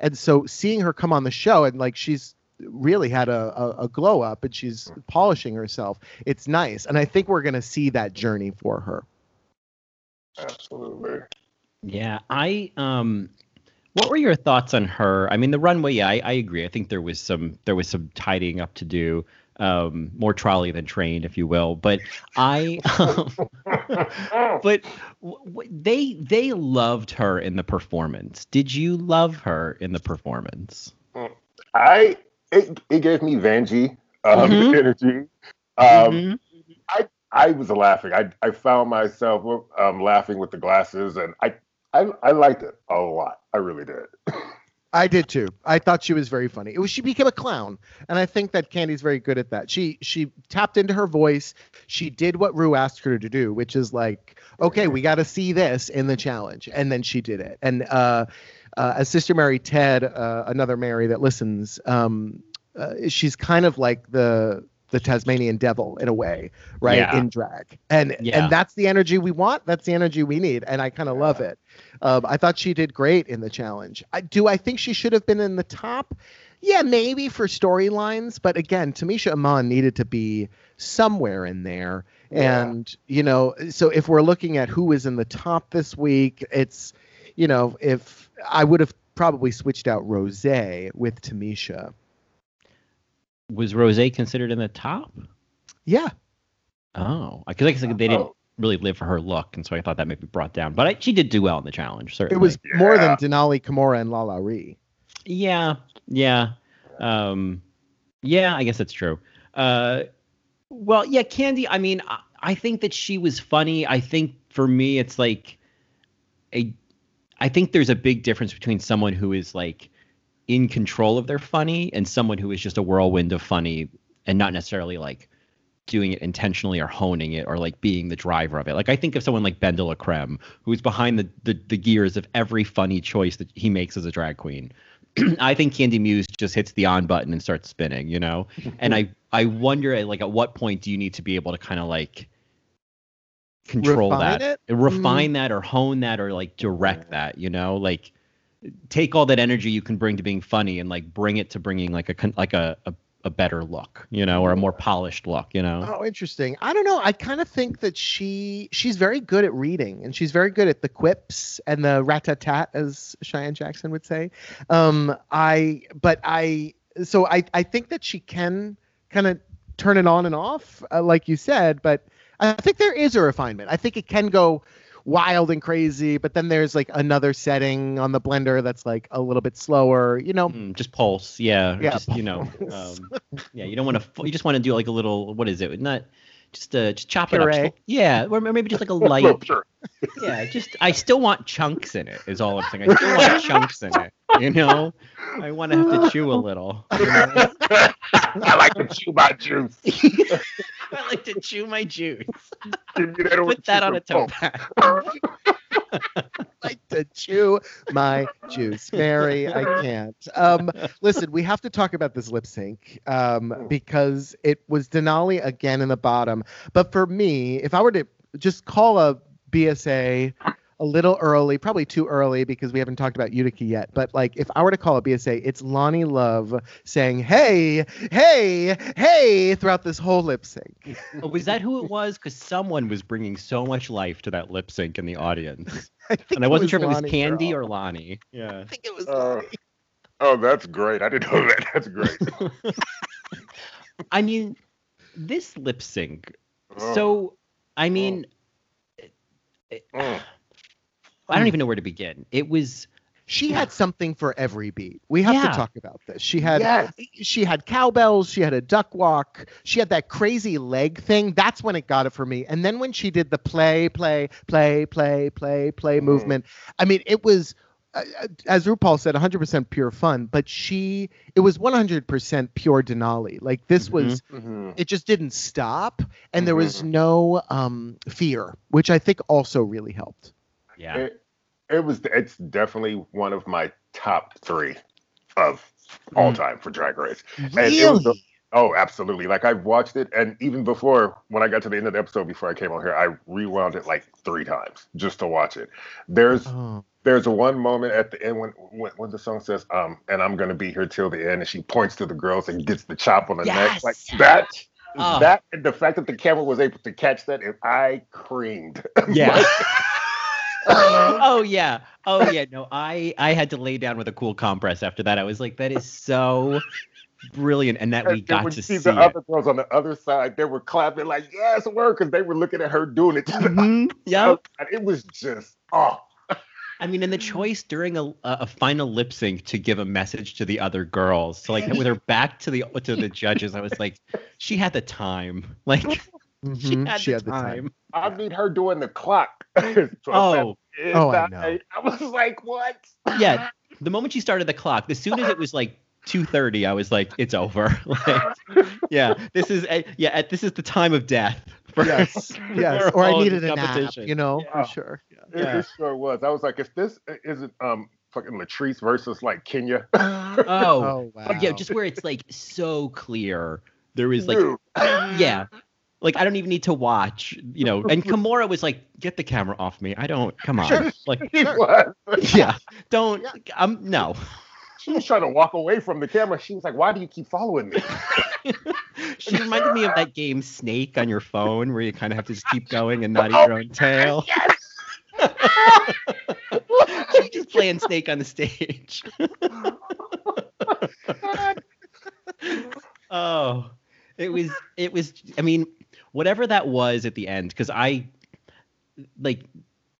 And so seeing her come on the show and like, she's really had a glow up and she's polishing herself. It's nice. And I think we're going to see that journey for her. Absolutely. Yeah. What were your thoughts on her? I mean, the runway, yeah, I agree. I think there was some tidying up to do, more trolley than train, if you will. But they loved her in the performance. Did you love her in the performance? It gave me Vanjie energy. I was laughing. I found myself laughing with the glasses, and I liked it a lot. I really did. I did too. I thought she was very funny. She became a clown, and I think that Candy's very good at that. She tapped into her voice. She did what Rue asked her to do, which is like, okay, we got to see this in the challenge, and then she did it. And as Sister Mary Ted, another Mary that listens, she's kind of like the Tasmanian devil in a way, right? Yeah. In drag. And that's the energy we want. That's the energy we need. And I kind of love it. I thought she did great in the challenge. I think she should have been in the top. Yeah, maybe for storylines. But again, Tamisha Iman needed to be somewhere in there. Yeah. And, you know, so if we're looking at who is in the top this week, it's, you know, if I would have probably switched out Rosé with Tamisha. was Rosé considered in the top? Yeah. Oh, because I guess they didn't really live for her look, and so I thought that might be brought down. But she did do well in the challenge, certainly. It was more than Denali, Kahmora, and Lala Ri. Yeah. Yeah, I guess that's true. Candy, I mean, I think that she was funny. I think, for me, it's like... I think there's a big difference between someone who is, like, in control of their funny and someone who is just a whirlwind of funny and not necessarily, like, doing it intentionally or honing it or, like, being the driver of it. Like, I think of someone like Ben de la Creme, who's behind the gears of every funny choice that he makes as a drag queen. I think Candy Muse just hits the on button and starts spinning, you know? And I wonder, like, at what point do you need to be able to kind of, like... refine that or hone that or like direct that, you know, like take all that energy you can bring to being funny and like bring it to bringing like a better look, you know, or a more polished look, you know. Oh, interesting. I don't know. I kind of think that she's very good at reading and she's very good at the quips and the rat-a-tat, as Cheyenne Jackson would say. I think that she can kind of turn it on and off, like you said, but I think there is a refinement. I think it can go wild and crazy, but then there's like another setting on the blender that's like a little bit slower, you know. Just pulse, yeah. Just, pulse. You know, you don't want to. You just want to do like a little. What is it? Not just chop puree. It up. Yeah, or maybe just like a light. Oh, sure. Yeah, just I still want chunks in it. Is all I'm saying. I still want chunks in it. You know, I want to have to chew a little. You know? I like to chew my juice. I like to chew my juice. Put that on a tote bag. I like to chew my juice. Mary, I can't. Listen, we have to talk about this lip sync because it was Denali again in the bottom. But for me, if I were to just call a BSA a little early, probably too early because we haven't talked about Utica yet, but like if I were to call it BSA, it's Lonnie Love saying, hey, hey, hey, throughout this whole lip sync. Oh, was that who it was? Because someone was bringing so much life to that lip sync in the audience. I wasn't sure if it was Candy or Lonnie. Yeah. I think it was Lonnie. Oh, that's great. I didn't know that. That's great. I mean, this lip sync. So, I mean... I don't even know where to begin. It was she had something for every beat. We have to talk about this. She had cowbells, she had a duck walk, she had that crazy leg thing. That's when it got it for me. And then when she did the play movement, I mean, it was as RuPaul said, 100% pure fun, but it was 100% pure Denali. Like this was, it just didn't stop. And there was no fear, which I think also really helped. Yeah. It's definitely one of my top three of all time for Drag Race. And really? Absolutely. Like I've watched it. And even before, when I got to the end of the episode, before I came on here, I rewound it like 3 times just to watch it. There's one moment at the end when the song says, and I'm going to be here till the end. And she points to the girls and gets the chop on the neck. Like that, and the fact that the camera was able to catch that, and I creamed. Yeah. Like, Oh yeah. No, I had to lay down with a cool compress after that. I was like, that is so brilliant. And that we got to see the other girls on the other side. They were clapping like, yes, work. Because they were looking at her doing it. Yep. It was just, I mean, and the choice during a final lip sync to give a message to the other girls, so like with her back to the judges, I was like, she had the time. Like she had the time. I mean, her doing the clock. I know. I was like, what? Yeah, the moment she started the clock, as soon as it was like 2:30, I was like, it's over. Like, this is the time of death. Yes. Or I needed a nap, you know, for sure. Yeah. It sure was. I was like, if this isn't fucking Latrice versus like Kenya. Wow. Yeah, just where it's like so clear. There is like, like I don't even need to watch, you know. And Kahmora was like, get the camera off me. I don't. Come on. Sure. Like, yeah. Don't. Yeah. No. She was trying to walk away from the camera. She was like, why do you keep following me? She reminded me of that game Snake on your phone where you kind of have to just keep going and not eat your own tail. Yes. She's just playing Snake on the stage. Oh, it was. I mean, whatever that was at the end, because I like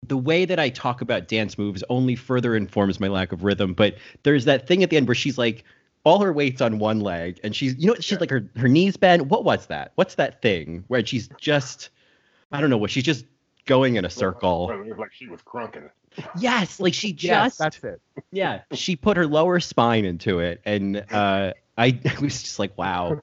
the way that I talk about dance moves only further informs my lack of rhythm. But there's that thing at the end where she's like, all her weight's on one leg, and she's, you know, she's like her knees bent. What was that? What's that thing where she's just, I don't know what, she's just going in a circle. Like she was crunking. Yes, like she just. Yes, that's it. Yeah, she put her lower spine into it, and I was just like, wow.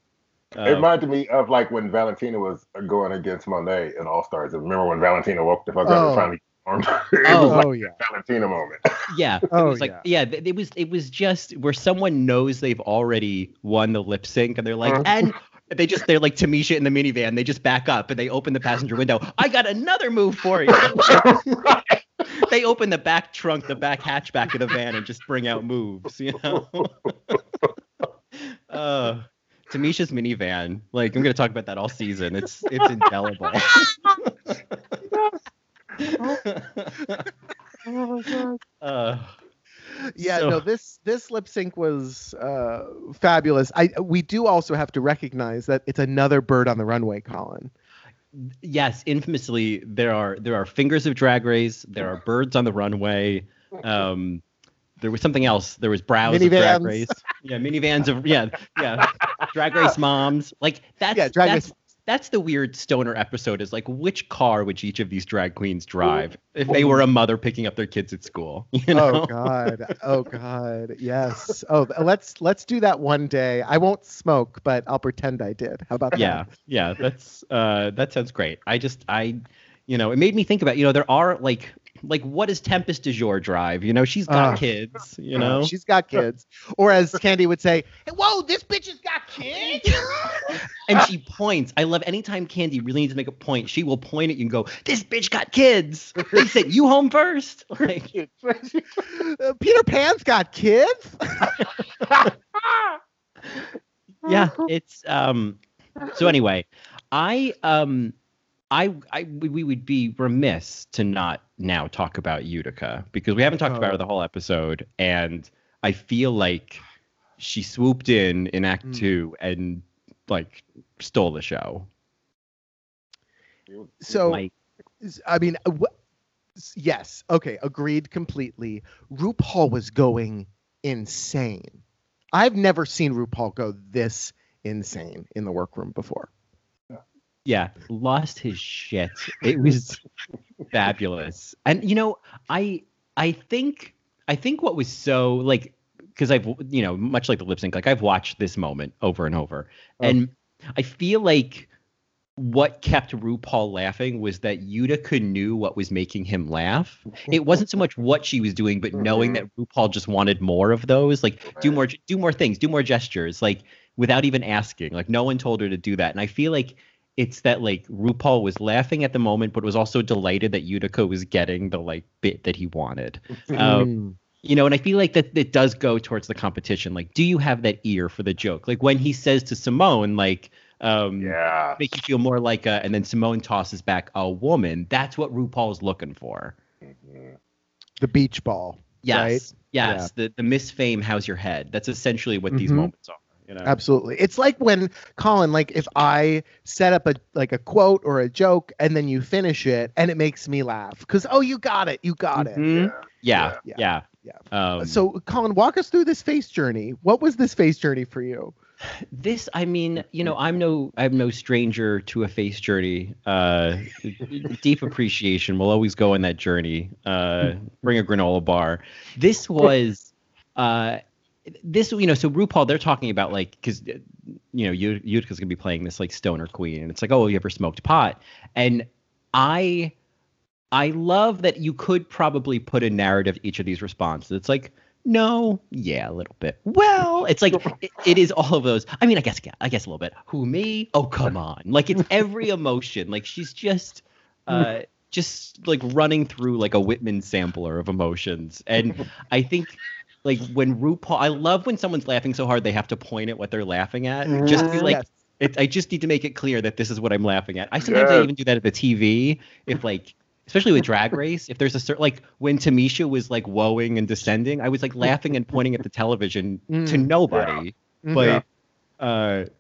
It reminded me of like when Valentina was going against Monet in All Stars. Remember when Valentina walked the fuck out and finally. It was like a Valentina moment. Yeah. Oh, it was like, it was just where someone knows they've already won the lip sync and they're like, and they're like Tamisha in the minivan. They just back up and they open the passenger window. I got another move for you. They open the back trunk, the back hatchback of the van and just bring out moves, you know? Tamisha's minivan. Like, I'm going to talk about that all season. It's indelible. Oh my God. This lip sync was fabulous. We do also have to recognize that it's another Bird on the Runway, Colin. Yes, infamously there are Fingers of Drag Race, there are Birds on the Runway. There was something else. There was Brows minivans. Of Drag Race. Yeah, minivans of Drag Race moms. Like that's Drag Race. That's the weird stoner episode is like, which car would each of these drag queens drive if they were a mother picking up their kids at school? You know? Oh God. Yes. Oh, let's do that one day. I won't smoke, but I'll pretend I did. How about that? Yeah. That sounds great. I it made me think about, there are like what does Tempest du Jour drive? She's got kids, She's got kids. Or as Candy would say, hey, whoa, this bitch has got kids. And she points. I love anytime Candy really needs to make a point, she will point at you and go, this bitch got kids. They sent you home first. Like, Peter Pan's got kids. Yeah, it's so anyway, we would be remiss to not now talk about Utica because we haven't talked about her the whole episode, and I feel like she swooped in Act 2 and like stole the show. So, yes, okay, agreed completely. RuPaul was going insane. I've never seen RuPaul go this insane in the workroom before. Yeah, lost his shit. It was fabulous. And I think what was so like, because I've much like the lip sync, like I've watched this moment over and over, and I feel like what kept RuPaul laughing was that Utica knew what was making him laugh. It wasn't so much what she was doing, but knowing that RuPaul just wanted more of those, like do more things, do more gestures, like without even asking. Like no one told her to do that, and I feel like. It's that like RuPaul was laughing at the moment, but was also delighted that Utica was getting the like bit that he wanted. And I feel like that it does go towards the competition. Like, do you have that ear for the joke? Like when he says to Symone, like, make you feel more like a, and then Symone tosses back a woman. That's what RuPaul's looking for. The beach ball. Yes. Right? Yes. Yeah. The Miss Fame, how's your head? That's essentially what these moments are. Absolutely. It's like when, Colin, like if I set up a quote or a joke and then you finish it and it makes me laugh because, you got it. Yeah. So Colin, walk us through this face journey. What was this face journey for you? This, I'm no stranger to a face journey. Deep appreciation. We'll always go on that journey. Bring a granola bar. This was... So RuPaul, they're talking about like, because, Utica's going to be playing this like stoner queen. And it's like, oh, you ever smoked pot? And I love that you could probably put a narrative to each of these responses. It's like, no, yeah, a little bit. Well, it's like, it is all of those. I mean, I guess a little bit. Who, me? Oh, come on. Like it's every emotion. Like she's just like running through like a Whitman sampler of emotions. And I think... Like when RuPaul, I love when someone's laughing so hard they have to point at what they're laughing at. Just be like, I just need to make it clear that this is what I'm laughing at. I sometimes even do that at the TV, if like, especially with Drag Race, if there's a certain like when Tamisha was like woeing and descending, I was like laughing and pointing at the television to nobody. Yeah. But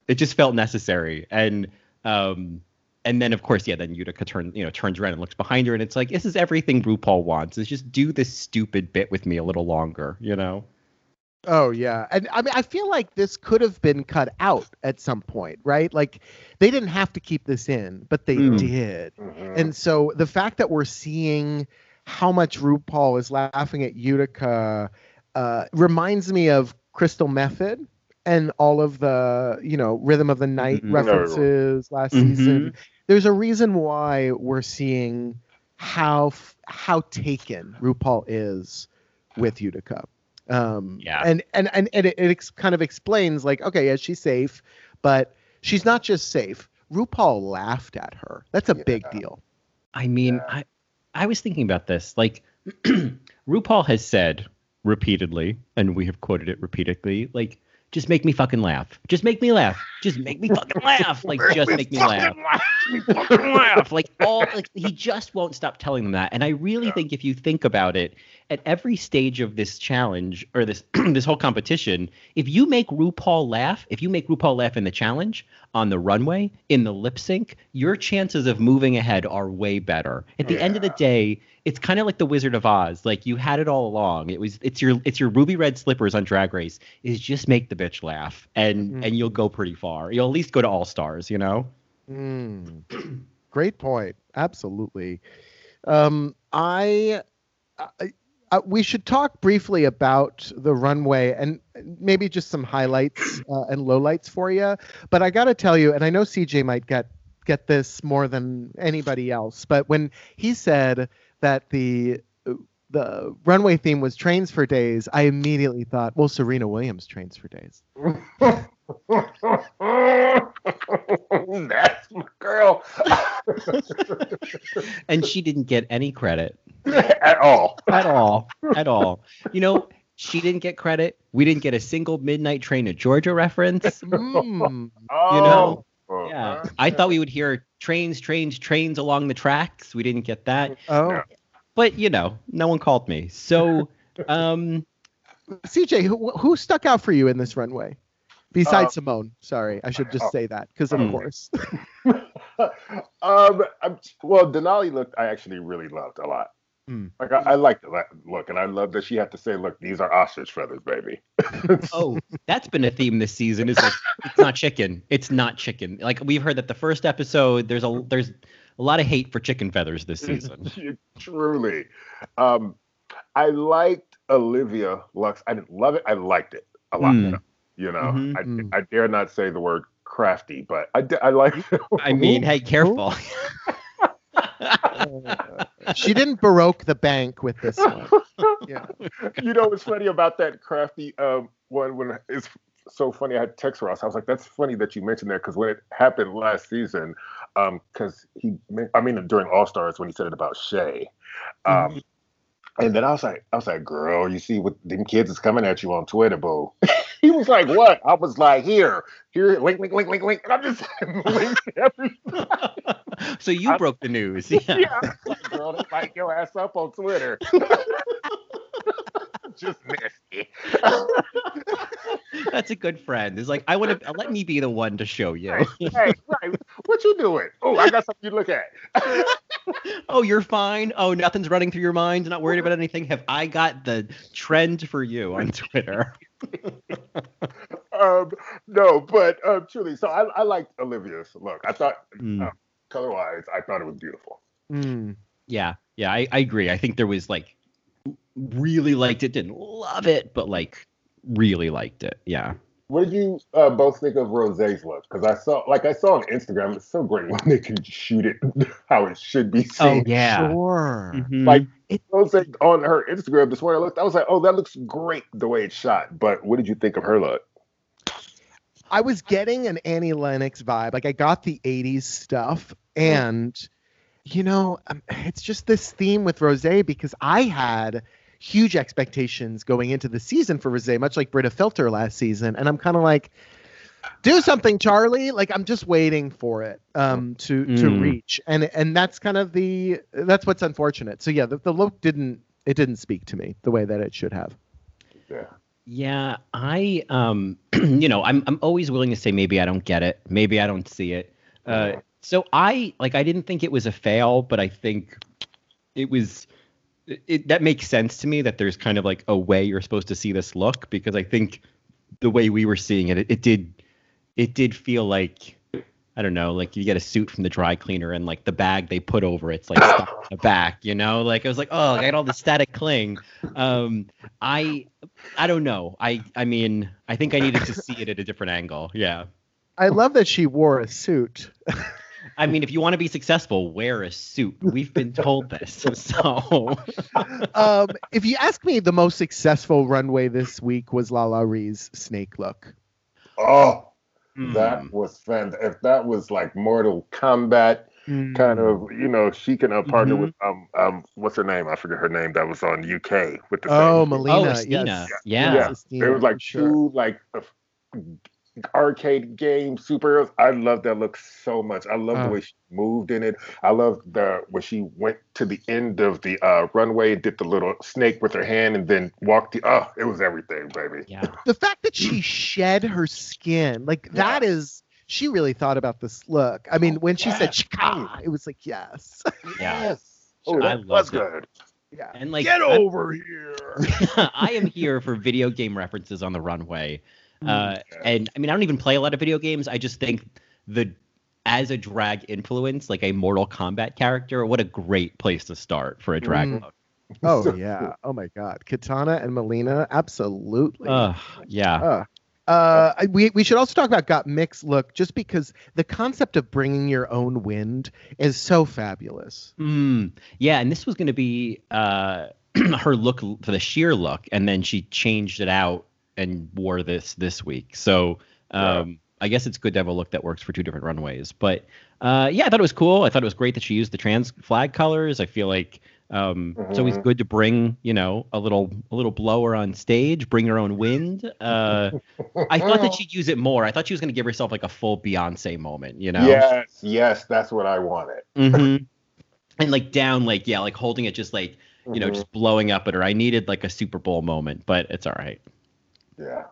it just felt necessary. And then, of course, yeah, then Utica turns around and looks behind her, and it's like, this is everything RuPaul wants, is just do this stupid bit with me a little longer, you know? Oh, yeah. And I mean, I feel like this could have been cut out at some point, right? Like, they didn't have to keep this in, but they did. Mm-hmm. And so the fact that we're seeing how much RuPaul is laughing at Utica reminds me of Crystal Method and all of the, Rhythm of the Night references last season. There's a reason why we're seeing how taken RuPaul is with Utica. And it kind of explains, like, okay, yeah, she's safe, but she's not just safe. RuPaul laughed at her. That's a big deal. I mean, I was thinking about this. Like, RuPaul has said repeatedly, and we have quoted it repeatedly, like, just make me fucking laugh. Just make me laugh. Just make me fucking laugh. Like, just make me laugh. Like, he just won't stop telling them that. And I really think if you think about it, at every stage of this challenge or this this whole competition, if you make RuPaul laugh, in the challenge, on the runway, in the lip sync, your chances of moving ahead are way better. At the end of the day, it's kind of like the Wizard of Oz. Like, you had it all along. It's your ruby red slippers on Drag Race. Is just make the bitch laugh, and you'll go pretty far. You'll at least go to All Stars, you know? Mm. Great point. Absolutely. We should talk briefly about the runway and maybe just some highlights and lowlights for you. But I got to tell you, and I know CJ might get this more than anybody else, but when he said that the runway theme was trains for days, I immediately thought, well, Serena Williams trains for days. That's my girl. And she didn't get any credit. At all. You know, she didn't get credit. We didn't get a single Midnight Train to Georgia reference. You know? Yeah. I thought we would hear trains along the tracks. We didn't get that. Oh. But, no one called me. So, CJ, who stuck out for you in this runway? Besides Symone. Sorry, I should just say that, because of course. Denali looked, I actually really loved a lot. Like, I liked that look, and I love that she had to say, look, these are ostrich feathers, baby. Oh, that's been a theme this season. It's like, it's not chicken. Like, we've heard that the first episode, there's a lot of hate for chicken feathers this season. Truly. I liked Olivia Lux. I didn't love it. I liked it a lot. I dare not say the word crafty, but I like it. I mean, hey, careful. She didn't baroque the bank with this one. Yeah. You know what's funny about that crafty one? When it's so funny, I had text Ross. I was like, that's funny that you mentioned that, because when it happened last season, because during All Stars when he said it about Shay. And then I was like, girl, you see what them kids is coming at you on Twitter, boo. He was like, what? I was like, here, link. And I'm just linking everything. So I broke the news. Yeah. Like, girl, they light your ass up on Twitter. Just nasty. That's a good friend. It's like, let me be the one to show you. Right. What you doing? Oh, I got something to look at. Oh, you're fine. Oh, nothing's running through your mind. Not worried about anything. Have I got the trend for you on Twitter? No, but truly. So I liked Olivia's look. I thought, color-wise, I thought it was beautiful. Yeah, I agree. I think there was like, really liked it, didn't love it, but like really liked it. Yeah. What did you both think of Rosé's look? Because I saw on Instagram, it's so great when they can shoot it how it should be seen. Oh yeah, sure. Mm-hmm. Like Rosé on her Instagram this morning, I was like, oh, that looks great the way it's shot. But what did you think of her look? I was getting an Annie Lennox vibe. Like, I got the '80s stuff and. It's just this theme with Rosé, because I had huge expectations going into the season for Rosé, much like Brita Filter last season. And I'm kind of like, do something, Charlie. Like, I'm just waiting for it to reach. And that's kind of that's what's unfortunate. So yeah, the look didn't speak to me the way that it should have. Yeah. Yeah, I, you know, I'm always willing to say maybe I don't get it. Maybe I don't see it. So I didn't think it was a fail, but I think it was, that makes sense to me that there's kind of like a way you're supposed to see this look, because I think the way we were seeing it, it did feel like, I don't know, like you get a suit from the dry cleaner and like the bag they put over it's like stuck in the back, you know, like I was like, oh, I got all the static cling. I don't know. I mean, I think I needed to see it at a different angle. Yeah. I love that she wore a suit. I mean, if you want to be successful, wear a suit. We've been told this. So, if you ask me, the most successful runway this week was Lala Ri's snake look. Oh, that was fantastic. If that was like Mortal Kombat kind of, you know, she can partner with what's her name? I forget her name. That was on UK with the Melina. Oh, yes. Yeah. It was like two like arcade game superheroes. I love that look so much. I love the way she moved in it. I love the when she went to the end of the runway, did the little snake with her hand, and then walked it was everything, baby. Yeah. The fact that she shed her skin, like that is, she really thought about this look. I mean, when she said shika, it was like, yes. Yes. Oh, that was good. Yeah. And like, get over here. I am here for video game references on the runway. And I mean, I don't even play a lot of video games. I just think as a drag influence, like a Mortal Kombat character, what a great place to start for a drag look. Oh, so yeah. Cool. Oh, my God. Katana and Melina. Absolutely. We should also talk about Got Mick's look, just because the concept of bringing your own wind is so fabulous. Yeah. And this was going to be her look for the sheer look. And then she changed it out and wore this week. So I guess it's good to have a look that works for two different runways. But I thought it was cool. I thought it was great that she used the trans flag colors. I feel like it's always good to bring, you know, a little blower on stage, bring your own wind. I thought that she'd use it more. I thought she was going to give herself like a full Beyonce moment, you know? Yes, that's what I wanted. And like down, like, yeah, like holding it, just like, you know, just blowing up at her. I needed like a Super Bowl moment, but it's all right. Yeah.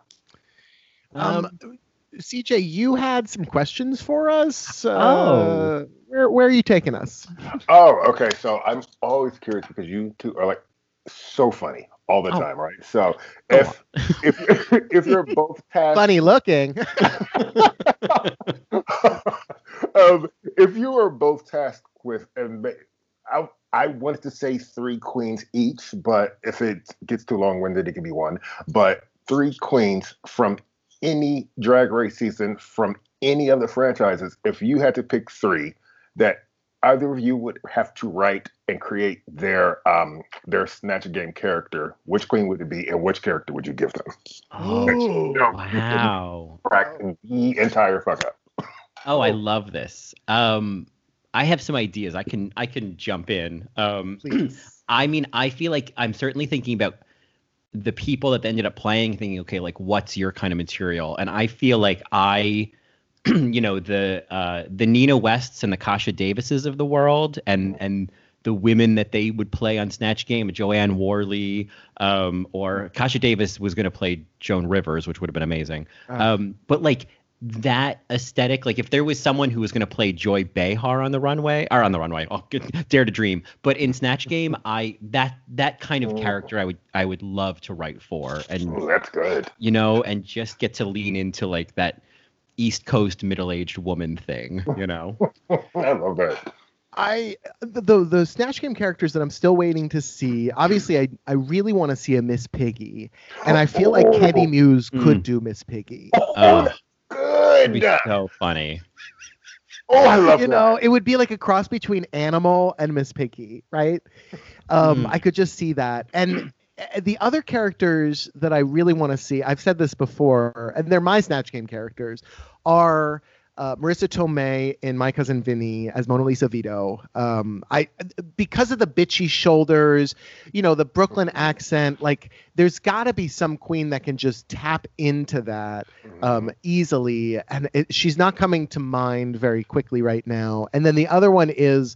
CJ, you had some questions for us. Where are you taking us? Oh, okay. So I'm always curious because you two are like so funny all the time, right? So if you're both tasked, funny looking. If you were both tasked with, and I wanted to say three queens each, but if it gets too long-winded, it can be one. But three queens from any Drag Race season, from any other franchises, if you had to pick three that either of you would have to write and create their Snatch Game character, which queen would it be and which character would you give them? Wow. Crack the entire fuck up. Oh, I love this. I have some ideas. I can jump in. Please. I mean, I feel like I'm certainly thinking about the people that ended up playing, thinking, okay, like what's your kind of material? And I feel like you know, the Nina Wests and the Kasha Davises of the world, and the women that they would play on Snatch Game, Joanne Worley, or Kasha Davis was going to play Joan Rivers, which would have been amazing. But like that aesthetic, like if there was someone who was going to play Joy Behar Dare to Dream, but in Snatch Game, that kind of character I would love to write for, and that's good, you know, and just get to lean into like that East Coast middle-aged woman thing, you know. I love that. The Snatch Game characters that I'm still waiting to see. Obviously, I really want to see a Miss Piggy, and I feel like Candy Muse could do Miss Piggy. It'd be so funny. Oh, I love that. You know, it would be like a cross between Animal and Miss Piggy, right? I could just see that. And the other characters that I really want to see, I've said this before, and they're my Snatch Game characters, are Marissa Tomei in My Cousin Vinny as Mona Lisa Vito. Because of the bitchy shoulders, you know, the Brooklyn accent, like there's got to be some queen that can just tap into that easily. And she's not coming to mind very quickly right now. And then the other one is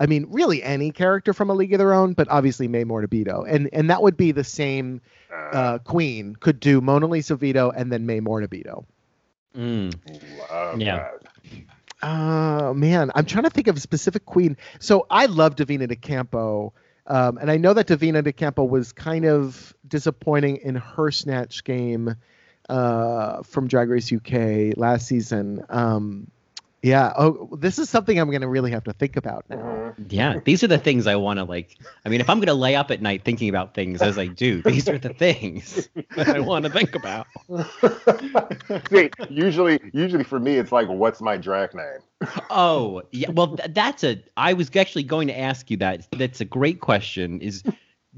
I mean, really any character from A League of Their Own, but obviously Mae Mortebito. And that would be the same queen could do Mona Lisa Vito and then Mae Mortebito. Mm. Love that. Man, I'm trying to think of a specific queen. So I love Davina de Campo. And I know that Davina de Campo was kind of disappointing in her snatch game from Drag Race UK last season. Yeah. Oh, this is something I'm going to really have to think about now. Yeah. These are the things I want to like. I mean, if I'm going to lay up at night thinking about things as I do, these are the things that I want to think about. See, usually for me, it's like, what's my drag name? Oh, yeah. Well, I was actually going to ask you that. That's a great question is,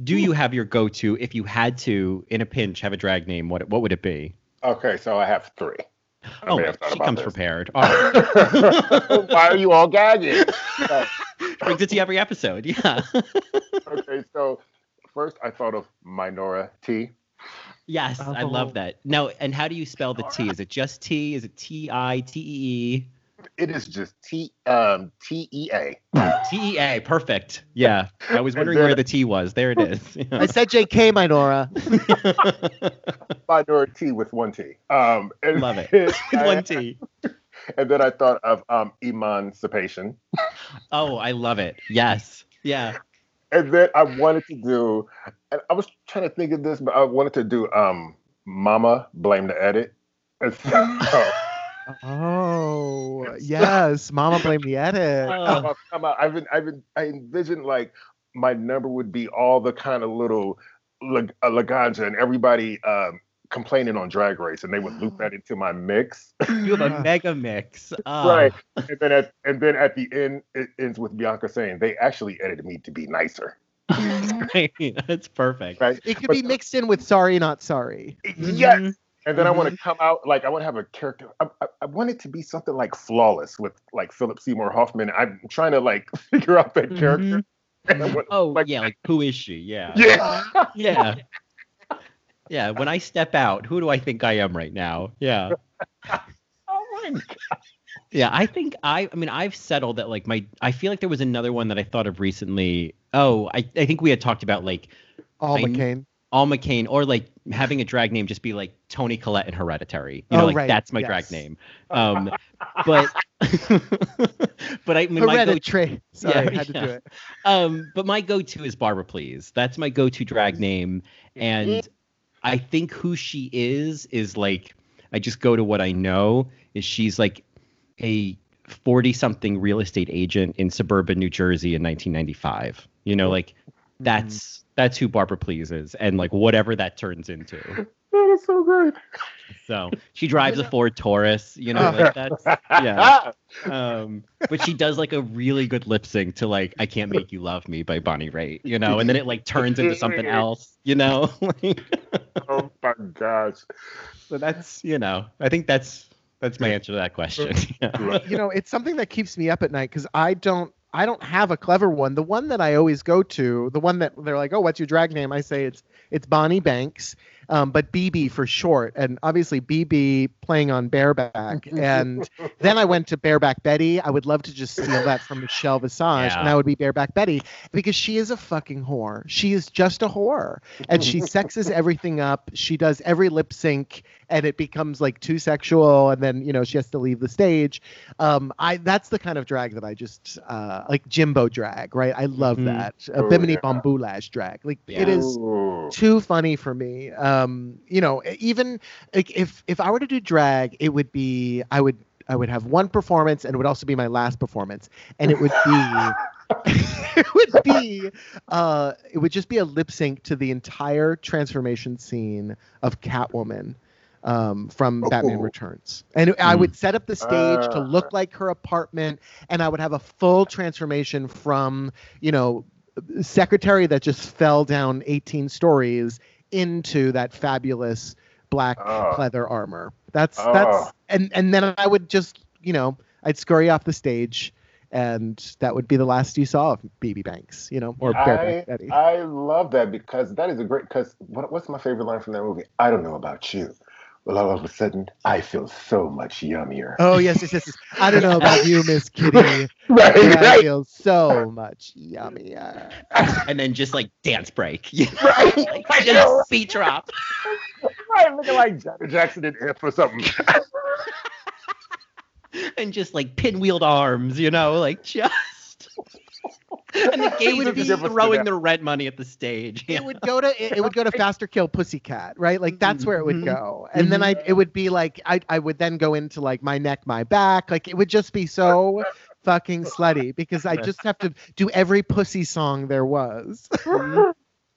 do you have your go-to if you had to, in a pinch, have a drag name? What would it be? Okay. So I have three. Oh, she comes prepared. All right. Why are you all gagging? Brings it to every episode, yeah. Okay, so first I thought of Minora T. Yes, I love that. Now, and how do you spell the T? Is it just T? Is it T-I-T-E-E? It is just T-E-A. T-E-A, perfect. Yeah, I was wondering where the T was. There it is. Yeah. I said J.K. Minora. Minora T with one T. Love it. One T. And then I thought of emancipation. Oh, I love it. Yes. Yeah. And then I wanted to do, and I was trying to think of this, but I wanted to do Mama Blame the Edit. And so, oh yes, Mama Blame the Edit. I envisioned like my number would be all the kind of little Laganja and everybody complaining on Drag Race, and they would loop that into my mix. You have a mega mix, right? And then at the end, it ends with Bianca saying they actually edited me to be nicer. That's perfect. Right? It could be mixed in with sorry, not sorry. Yes. Mm-hmm. And then I want to come out, like, I want to have a character. I want it to be something like Flawless with, like, Philip Seymour Hoffman. I'm trying to, like, figure out that character. Mm-hmm. Like, who is she? Yeah. Yeah. Yeah. Yeah, when I step out, who do I think I am right now? Yeah. Oh, my God. Yeah, I think I've settled that, like, I feel like there was another one that I thought of recently. Oh, I think we had talked about, like, Alma Kane. Alma Kane, or like having a drag name just be like Toni Collette in Hereditary. You know, like right. That's my drag name. But I mean, Hereditary. Sorry, I had to do it. But my go-to is Barbara Please. That's my go-to drag name. And I think who she is like, I just go to what I know is she's like a 40-something real estate agent in suburban New Jersey in 1995. You know, like that's who Barbara Please is, and like whatever that turns into. That is so great. So she drives a Ford Taurus, you know, like that's yeah. But she does like a really good lip sync to like "I Can't Make You Love Me" by Bonnie Raitt, you know, and then it like turns into something else, you know. Oh my gosh! So that's, you know, I think that's my answer to that question. Yeah. You know, it's something that keeps me up at night because I don't have a clever one. The one that I always go to, the one that they're like, oh, what's your drag name? I say it's Bonnie Banks, but BB for short. And obviously BB playing on bareback. And then I went to Bareback Betty. I would love to just steal that from Michelle Visage. Yeah. And I would be Bareback Betty because she is a fucking whore. She is just a whore. And she sexes everything up. She does every lip sync and it becomes like too sexual. And then, you know, she has to leave the stage. That's the kind of drag that I just... like Jimbo drag, right? I love that. Bimini Bamboulash drag. Like it is too funny for me. You know, even like if I were to do drag, it would be I would have one performance and it would also be my last performance. And it would be it would just be a lip sync to the entire transformation scene of Catwoman. From Batman Returns. And I would set up the stage to look like her apartment, and I would have a full transformation from, you know, secretary that just fell down 18 stories into that fabulous black pleather armor. And then I would just, you know, I'd scurry off the stage, and that would be the last you saw of BB Banks, you know, or Bareback Betty. I love that because that is a great, because what's my favorite line from that movie? I don't know about you, Well, all of a sudden, I feel so much yummier. Oh, yes. I don't know about you, Miss Kitty. Right. I feel so much yummier. And then just like dance break. Right. Like, just beat drop. Right, looking like Janet Jackson in F or something. And just like pinwheeled arms, like just. And the gays would be throwing their rent money at the stage. It would go to Faster Kill Pussycat, right? Like that's where it would go. And then I would then go into like My Neck, My Back. Like it would just be so fucking slutty because I just have to do every pussy song there was.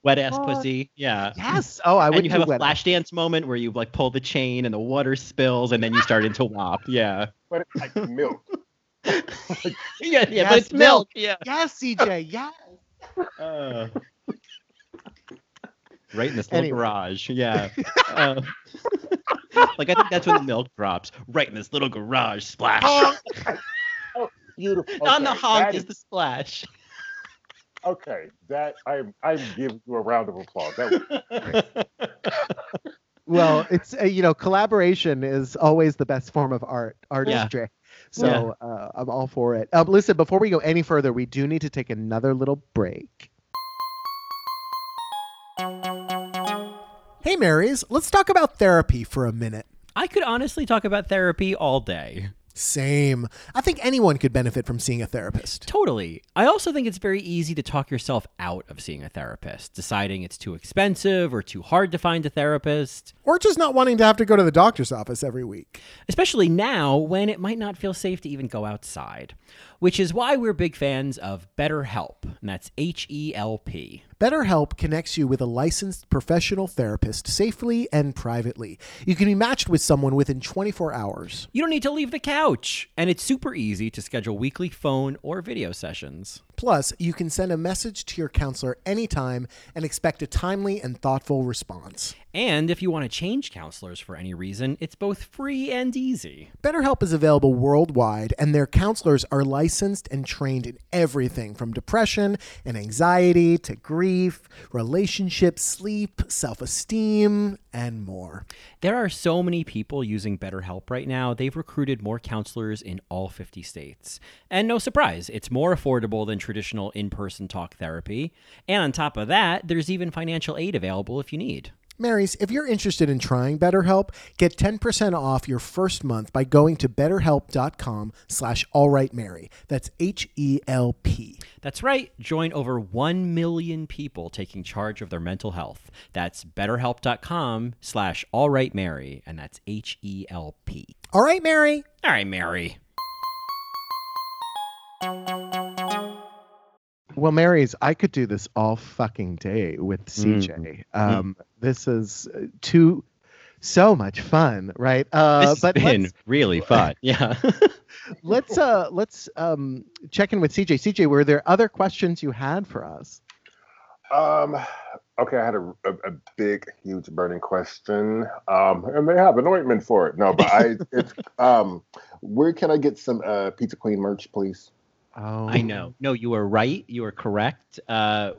Wet ass pussy. Yeah. Yes. Oh, I would. And you have a flash dance moment where you like pull the chain and the water spills and then you start into WAP. Yeah. But it's like milk. But it's milk. Yeah. Yes, CJ. Yes. Right in this little garage. Yeah. I think that's when the milk drops. Right in this little garage. Splash. Oh, beautiful. Okay, on the honk is the splash. Okay, that I'm giving you a round of applause. That was well, it's collaboration is always the best form of art, artistry. Yeah. So I'm all for it. Listen, before we go any further, we do need to take another little break. Hey, Marys, let's talk about therapy for a minute. I could honestly talk about therapy all day. Same. I think anyone could benefit from seeing a therapist. Totally. I also think it's very easy to talk yourself out of seeing a therapist, deciding it's too expensive or too hard to find a therapist. Or just not wanting to have to go to the doctor's office every week. Especially now when it might not feel safe to even go outside. Which is why we're big fans of BetterHelp, and that's HELP. BetterHelp connects you with a licensed professional therapist safely and privately. You can be matched with someone within 24 hours. You don't need to leave the couch, and it's super easy to schedule weekly phone or video sessions. Plus, you can send a message to your counselor anytime and expect a timely and thoughtful response. And if you want to change counselors for any reason, it's both free and easy. BetterHelp is available worldwide, and their counselors are licensed and trained in everything from depression and anxiety to grief, relationships, sleep, self-esteem, and more. There are so many people using BetterHelp right now. They've recruited more counselors in all 50 states. And no surprise, it's more affordable than traditional in-person talk therapy. And on top of that, there's even financial aid available if you need. Marys, if you're interested in trying BetterHelp, get 10% off your first month by going to BetterHelp.com/AllRightMary. That's HELP. That's right. Join over 1 million people taking charge of their mental health. That's BetterHelp.com/AllRightMary. And that's HELP. All right, Mary. All right, Mary. Well, Marys, I could do this all fucking day with CJ. This is so much fun, right? It's been really fun. Yeah. let's check in with CJ. CJ, were there other questions you had for us? Okay, I had a big, huge, burning question, and they have an ointment for it. No, but where can I get some Pizza Queen merch, please? Oh. I know. No, you are right. You are correct. We're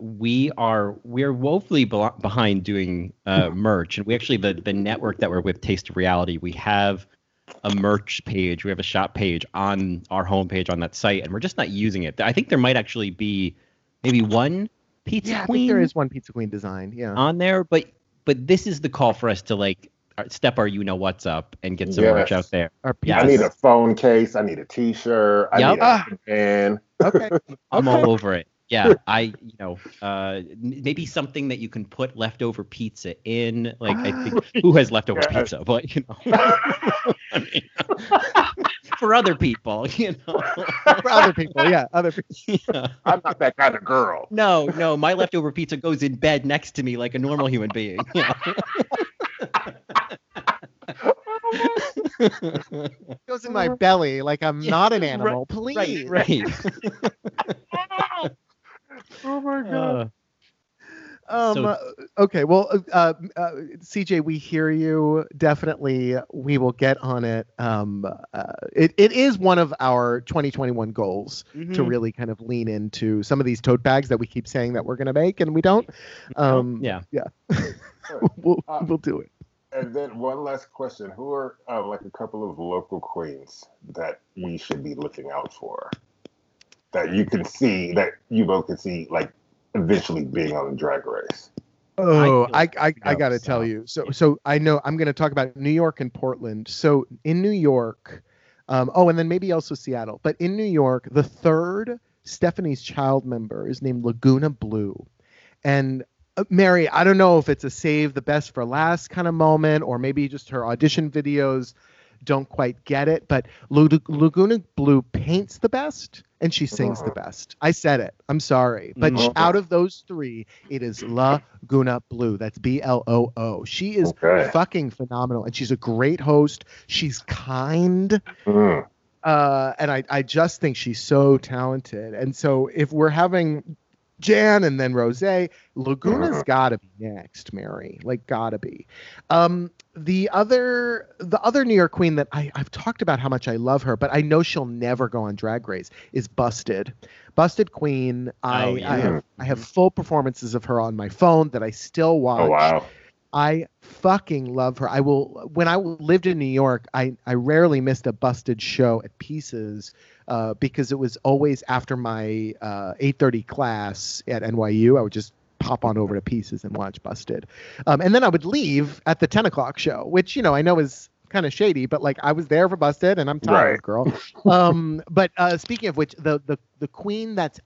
woefully behind doing merch, and we actually the network that we're with, Taste of Reality, we have a merch page, we have a shop page on our homepage on that site, and we're just not using it. I think there might actually be maybe one Pizza Queen. I think there is one Pizza Queen design. Yeah, on there, but this is the call for us to like step our what's up and get some merch out there. I need a phone case. I need a T-shirt. I need a fan. Okay. I'm all over it. Yeah, maybe something that you can put leftover pizza in. Like, I think who has leftover pizza? But for other people, for other people, other people. Yeah. I'm not that kind of girl. No, my leftover pizza goes in bed next to me like a normal human being. Yeah. It goes in my belly like I'm not an animal. Please. Right. Oh my God. Okay. Well, CJ, we hear you. Definitely, we will get on it. It is one of our 2021 goals to really kind of lean into some of these tote bags that we keep saying that we're going to make and we don't. We'll do it. And And then one last question. Who are like a couple of local queens that we should be looking out for? That you can see, that you both can see, like, eventually being on the Drag Race. Oh, I got to tell you. So I know I'm going to talk about New York and Portland. So in New York, and then maybe also Seattle. But in New York, the third Stephanie's Child member is named Laguna Blue. And Mary, I don't know if it's a save the best for last kind of moment, or maybe just her audition videos don't quite get it. But Laguna Blue paints the best and she sings the best. I said it. I'm sorry. But out of those three, it is Laguna Blue. That's B-L-O-O. She is fucking phenomenal. And she's a great host. She's kind. Mm. And I just think she's so talented. And so if we're having Jan and then Rosé, Laguna's gotta be next, Mary. Like, gotta be. The other New York queen that I've talked about how much I love her, but I know she'll never go on Drag Race, is Busted. Busted Queen. I have full performances of her on my phone that I still watch. Oh, wow. I fucking love her. When I lived in New York, I rarely missed a Busted show at Pieces because it was always after my 8:30 class at NYU. I would just pop on over to Pieces and watch Busted. And then I would leave at the 10 o'clock show, which, you know, I know is kind of shady, but like I was there for Busted and I'm tired, girl. But speaking of which, the queen that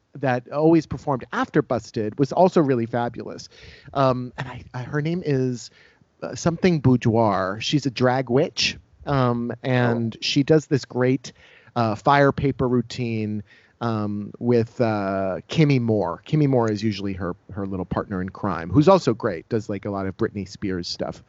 always performed after Busted was also really fabulous. And her name is something Boudoir. She's a drag witch. And she does this great fire paper routine with Kimmy Moore. Kimmy Moore is usually her little partner in crime, who's also great, does like a lot of Britney Spears stuff.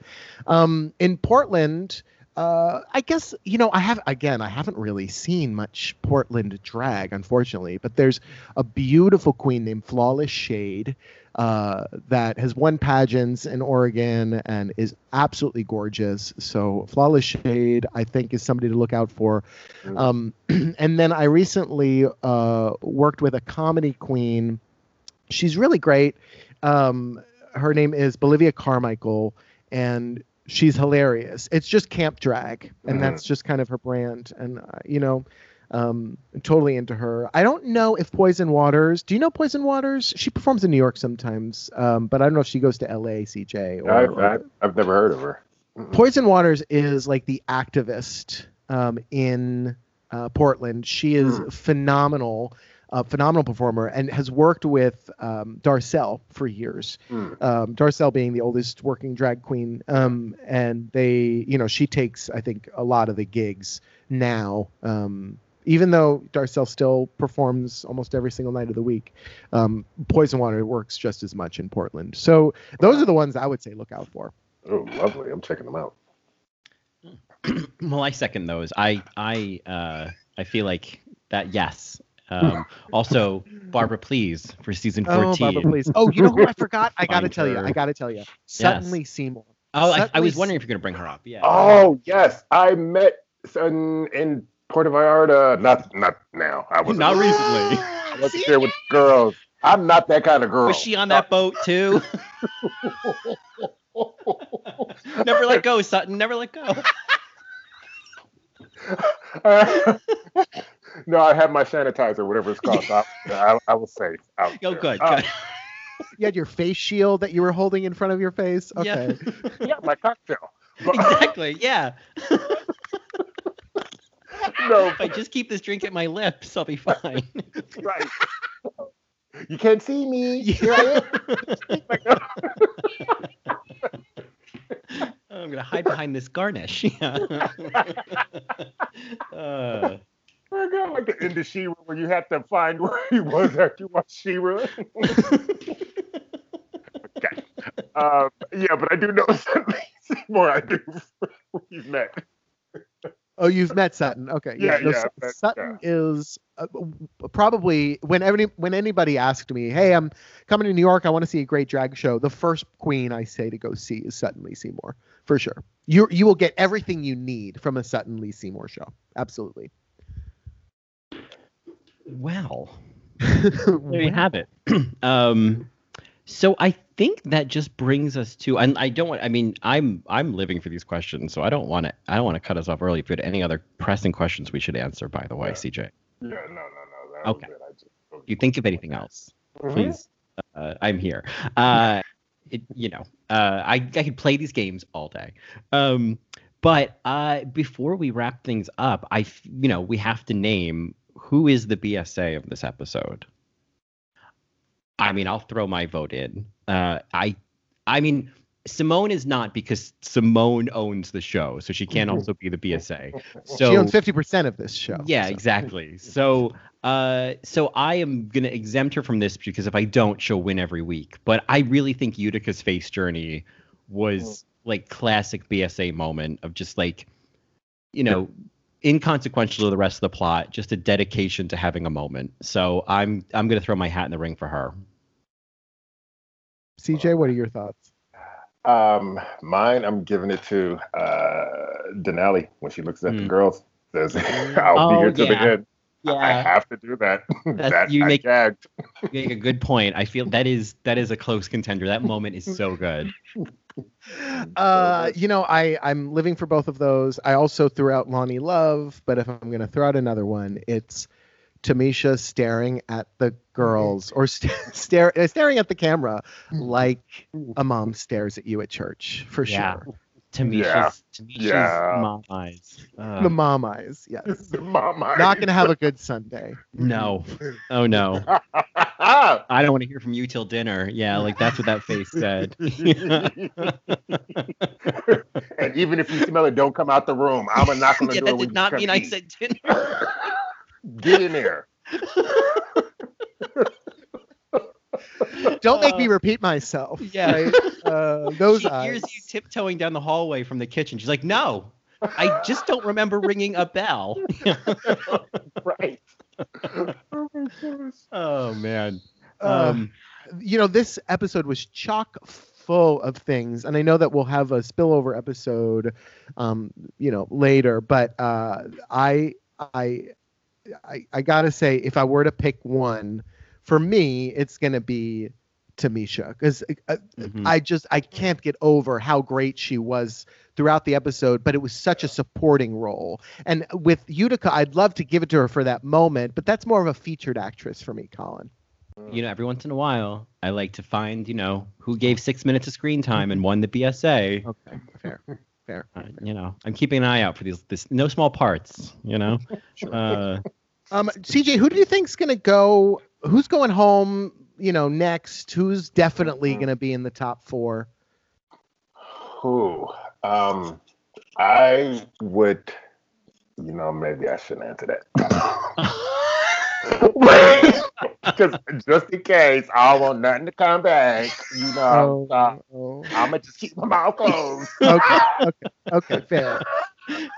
In Portland, I guess, you know, I haven't really seen much Portland drag, unfortunately, but there's a beautiful queen named Flawless Shade that has won pageants in Oregon and is absolutely gorgeous. So Flawless Shade, I think, is somebody to look out for. And then I recently worked with a comedy queen. She's really great. Her name is Bolivia Carmichael, and she's hilarious. It's just camp drag, and that's just kind of her brand. And, you know, I'm totally into her. I don't know if Poison Waters... Do you know Poison Waters? She performs in New York sometimes, but I don't know if she goes to L.A., CJ. I've never heard of her. Poison Waters is like the activist in Portland. She is phenomenal. A phenomenal performer, and has worked with Darcelle for years. Darcelle being the oldest working drag queen. And they, you know, she takes, I think, a lot of the gigs now, even though Darcelle still performs almost every single night of the week. Poison Water works just as much in Portland. So those are the ones I would say look out for. Oh, lovely. I'm checking them out. Well, I second those. I feel like that. Yes. Also, Barbara Please for season 14. Oh, Barbara Please. Oh, you know who I forgot? I gotta tell you. Sutton Lee Seymour. Oh, I was wondering if you're gonna bring her up. Yeah. Oh yes, I met Sutton in Puerto Vallarta. Not now. I was not recently. I wasn't there with girls. I'm not that kind of girl. Was she on that boat too? Never let go, Sutton. Never let go. No, I have my sanitizer, whatever it's called. I was safe. Oh, good. You had your face shield that you were holding in front of your face. Okay. Yeah, my cocktail. Exactly. Yeah. No, if I just keep this drink at my lips, I'll be fine. Right. You can't see me. Here I am. I'm going to hide behind this garnish. I got like the end of She-Ra where you had to find where he was after you watched She-Ra. Okay. Yeah, but I do know Sutton Seymour. I do. You've met. Oh, you've met Sutton. Okay. Yeah, Sutton is probably when anybody asked me, hey, I'm coming to New York, I want to see a great drag show, the first queen I say to go see is Sutton Lee Seymour, for sure. You will get everything you need from a Sutton Lee Seymour show. Absolutely. Well, there you have it. So I think that just brings us to, and I don't want, I mean, I'm living for these questions, so I don't want to cut us off early. If you had any other pressing questions we should answer, by the way, CJ. Yeah, no. Okay. If you think of anything else, please, I'm here. I could play these games all day. But before we wrap things up, we have to name who is the BSA of this episode. I mean, I'll throw my vote in. I mean, Symone is not, because Symone owns the show, so she can't also be the BSA. So, she owns 50% of this show. Yeah, so. Exactly. So I am going to exempt her from this, because if I don't, she'll win every week. But I really think Utica's face journey was like classic BSA moment of just like, inconsequential to the rest of the plot, just a dedication to having a moment. So I'm going to throw my hat in the ring for her. CJ, what are your thoughts? Mine, I'm giving it to Denali when she looks at the girls. Says, I'll be here till the end. Yeah. I have to do that. You make a good point. I feel that is a close contender. That moment is so good. I'm living for both of those. I also threw out Lonnie Love, but if I'm going to throw out another one, it's Tamisha staring at the girls or staring at the camera like a mom stares at you at church, for sure. Tamisha's mom eyes. The mom eyes, yes. The mom eyes. Not going to have a good Sunday. No. Oh, no. I don't want to hear from you till dinner. Yeah, like that's what that face said. And even if you smell it, don't come out the room. I'm not going to do it. That did not mean I said dinner. Get in there. Don't make me repeat myself. Yeah, right? Those eyes. She hears you tiptoeing down the hallway from the kitchen. She's like, "No, I just don't remember ringing a bell." Right. Oh my gosh. Oh man. This episode was chock full of things, and I know that we'll have a spillover episode, later. But I gotta say, if I were to pick one. For me, it's going to be Tamisha, because I can't get over how great she was throughout the episode, but it was such a supporting role. And with Utica, I'd love to give it to her for that moment, but that's more of a featured actress for me, Colin. Every once in a while, I like to find, who gave 6 minutes of screen time and won the BSA. Okay, fair. I'm keeping an eye out for this no small parts, Sure. CJ, who do you think's going to go... Who's going home, next? Who's definitely going to be in the top four? Who? I would, maybe I shouldn't answer that. Because just in case, I don't want nothing to come back. I'm going to just keep my mouth closed. Okay, fair.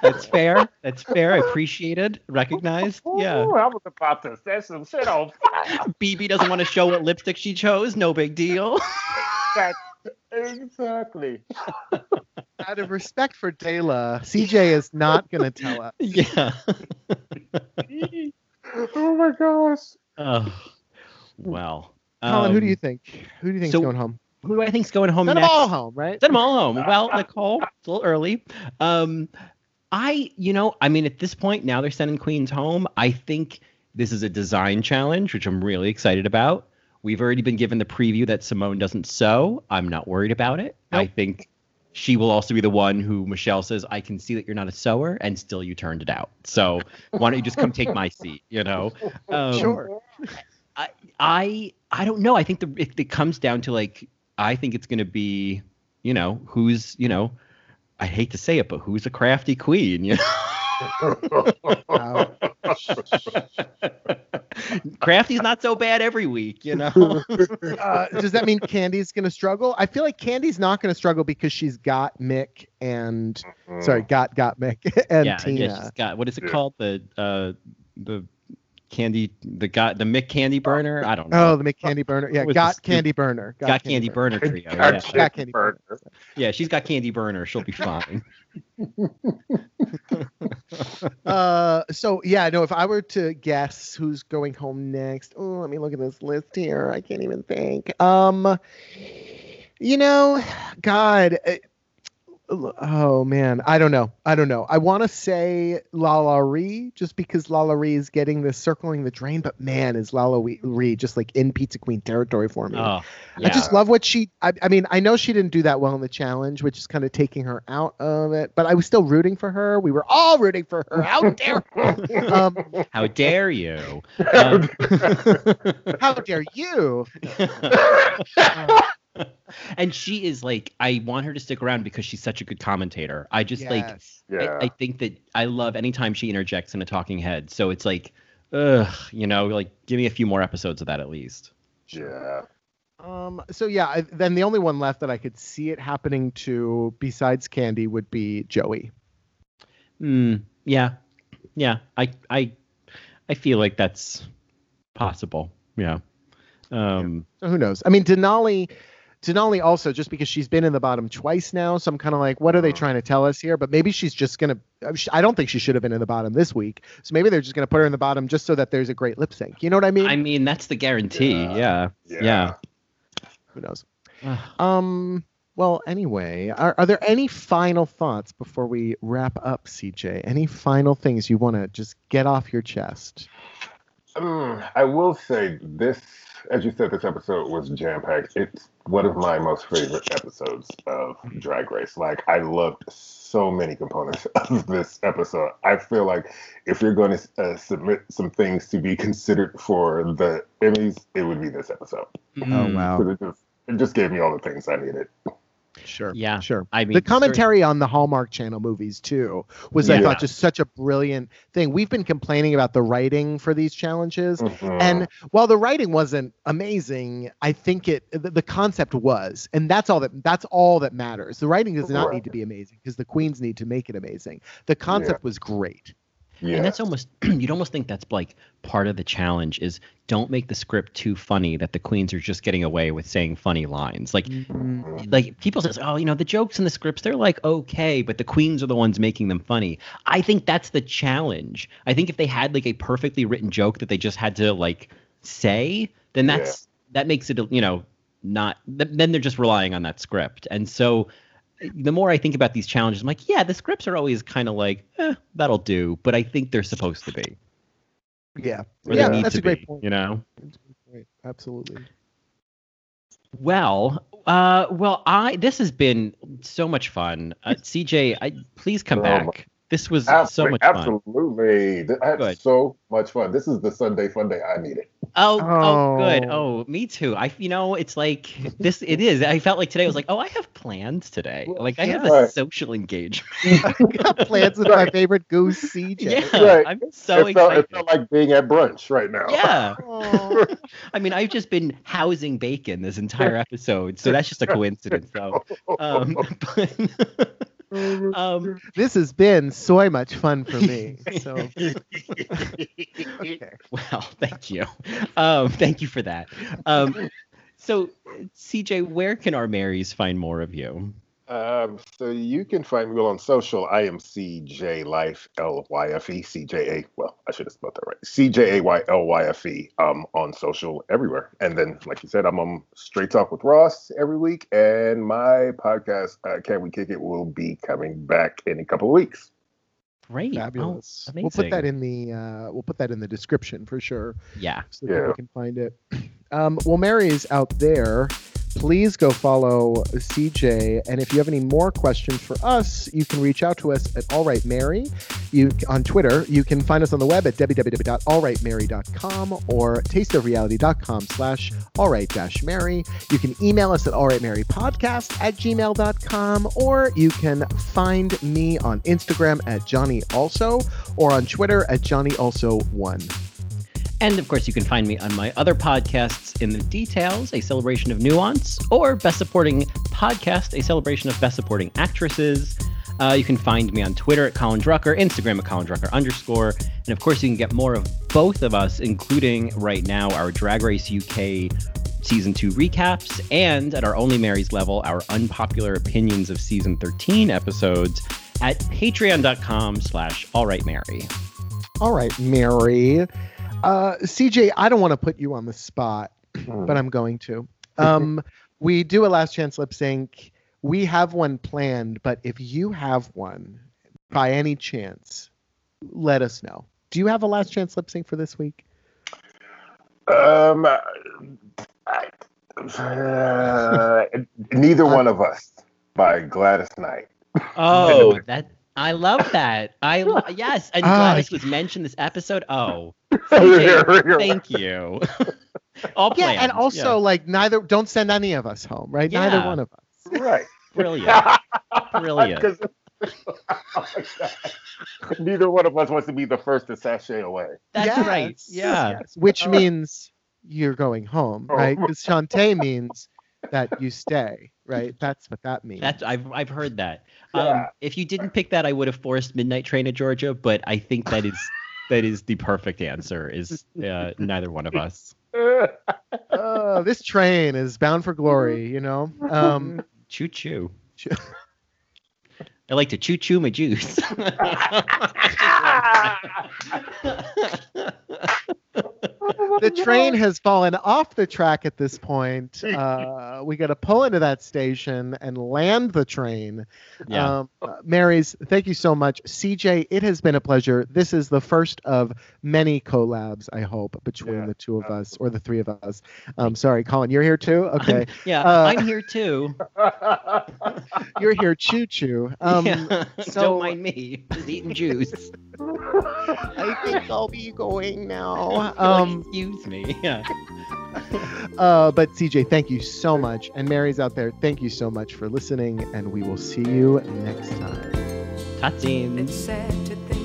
That's fair. Appreciated, recognized. Yeah. Ooh, I was about to set some shit on fire. BB doesn't want to show what lipstick she chose. No big deal. Exactly. Out of respect for Dayla, CJ is not going to tell us. Yeah. Oh my gosh. Oh. Well. Colin, who do you think? Who do you think's going home? Who do I think's going home? Send them all home, right? Send them all home. Well, Nicole, it's a little early. At this point, now they're sending queens home. I think this is a design challenge, which I'm really excited about. We've already been given the preview that Symone doesn't sew. I'm not worried about it. Nope. I think she will also be the one who Michelle says, I can see that you're not a sewer, and still you turned it out. So why don't you just come take my seat, Sure. I don't know. I think it comes down to, like, I think it's going to be, who's, I hate to say it, but who's a crafty queen? Wow. Crafty's not so bad every week, Does that mean Candy's going to struggle? I feel like Candy's not going to struggle because she's got Mick and, got Mick and Tina. Yeah, she's got, what is it called? The Candy, the Mick Candy Burner. I don't know. Oh, the Mick Candy Burner. Yeah, Candy Burner. Got Candy Burner trio. Got Candy Burner. Yeah, she's got Candy Burner. She'll be fine. So yeah, no, if I were to guess who's going home next, oh, let me look at this list here. I can't even think. You know, God, oh man, I don't know. I want to say Lala Ri, just because Lala Ri is getting this circling the drain, but man, is Lala Ri just like in Pizza Queen territory for me. Oh, yeah. I just love what she, I mean, I know she didn't do that well in the challenge, which is kind of taking her out of it, but I was still rooting for her. We were all rooting for her. How dare you? How dare you? And she is like, I want her to stick around because she's such a good commentator. I just I think that I love anytime she interjects in a talking head. So it's like, ugh, you know, like give me a few more episodes of that at least. Yeah. So yeah, then the only one left that I could see it happening to besides Candy would be Joey. Yeah. Yeah. I feel like that's possible. Yeah. So who knows? I mean, Denali also, just because she's been in the bottom twice now, so I'm kind of like, what are they trying to tell us here? But maybe she's just going to – I don't think she should have been in the bottom this week. So maybe they're just going to put her in the bottom just so that there's a great lip sync. You know what I mean? I mean, that's the guarantee. Yeah. Who knows? Well, anyway, are there any final thoughts before we wrap up, CJ? Any final things you want to just get off your chest? I will say this. As you said, this episode was jam-packed. It's one of my most favorite episodes of Drag Race. Like, I loved so many components of this episode. I feel like if you're going to submit some things to be considered for the Emmys, it would be this episode. Oh, wow. It just gave me all the things I needed. Sure. Yeah. Sure. I mean, the commentary on the Hallmark Channel movies too was, I thought, just such a brilliant thing. We've been complaining about the writing for these challenges, and while the writing wasn't amazing, I think the concept was, and that's all that matters. The writing does not need to be amazing because the queens need to make it amazing. The concept was great. Yeah. And that's almost, you'd almost think that's like part of the challenge is don't make the script too funny that the queens are just getting away with saying funny lines. Like, like people says, oh, you know, the jokes in the scripts, they're like, okay, but the queens are the ones making them funny. I think that's the challenge. I think if they had like a perfectly written joke that they just had to like say, then that makes it, you know, not, then they're just relying on that script. And so the more I think about these challenges, I'm like, yeah, the scripts are always kind of like, that'll do. But I think they're supposed to be. Yeah. That's a great point. You know? Absolutely. Well, this has been so much fun. CJ, please come back. This was so much fun. Absolutely. I had so much fun. This is the Sunday fun day I needed. Oh, good. Oh, me too. It's like this. It is. I felt like today I was like, I have plans today. Like I have a social engagement. I got plans with my favorite goose, CJ. Yeah, right. I'm so excited. It felt like being at brunch right now. Yeah. I mean, I've just been housing bacon this entire episode, so that's just a coincidence, though. But this has been so much fun for me. So, okay. Well, thank you. Thank you for that. So, CJ, where can our Marys find more of you? So you can find me on social. I am CJayLyfe, L-Y-F-E, C-J-A. Well, I should have spelled that right. C-J-A-Y-L-Y-F-E on social everywhere. And then, like you said, I'm on Straight Talk with Ross every week. And my podcast, Can We Kick It, will be coming back in a couple of weeks. Great. Fabulous. Oh, we'll put that in the description for sure. Yeah. So that you can find it. Well, Mary's out there. Please go follow CJ. And if you have any more questions for us, you can reach out to us at AllRightMary on Twitter. You can find us on the web at www.allrightmary.com or tasteofreality.com/allright-mary. You can email us at allrightmarypodcast@gmail.com, or you can find me on Instagram at JohnnyAlso or on Twitter at JohnnyAlso1. And, of course, you can find me on my other podcasts, In the Details, A Celebration of Nuance, or Best Supporting Podcast, A Celebration of Best Supporting Actresses. You can find me on Twitter at Colin Drucker, Instagram at ColinDrucker_. And, of course, you can get more of both of us, including right now our Drag Race UK Season 2 recaps, and at our Only Marys level, our unpopular opinions of Season 13 episodes. at patreon.com/allrightmary. All right, Mary. CJ, I don't want to put you on the spot, but I'm going to. We do a last chance lip sync. We have one planned, but if you have one, by any chance, let us know. Do you have a last chance lip sync for this week? Neither One of Us by Gladys Knight. Oh, that I love that. Yes, and Gladys was mentioned this episode. Oh, thank you. All plans. Yeah, and also like don't send any of us home, right? Yeah. Neither one of us. Right. Brilliant. Oh my God. Neither one of us wants to be the first to sashay away. That's right. Yeah. Yes. Which means you're going home, right? Because Shantae means that you stay, right? That's what that means. That's I've heard that. Yeah. If you didn't pick that, I would have forced Midnight Train to Georgia, but I think that is the perfect answer is neither one of us. This train is bound for glory, you know? Choo choo. I like to choo-choo my juice. The train has fallen off the track at this point. We got to pull into that station and land the train. Yeah. Marys, thank you so much. CJ, it has been a pleasure. This is the first of many collabs, I hope, between the two of us or the three of us. Sorry, Colin, you're here too? Okay. I'm here too. You're here choo-choo. So, don't mind me. Just eating juice. I think I'll be going now. Excuse me. Yeah. But CJ, thank you so much. And Mary's out there, thank you so much for listening. And we will see you next time. Tatsin.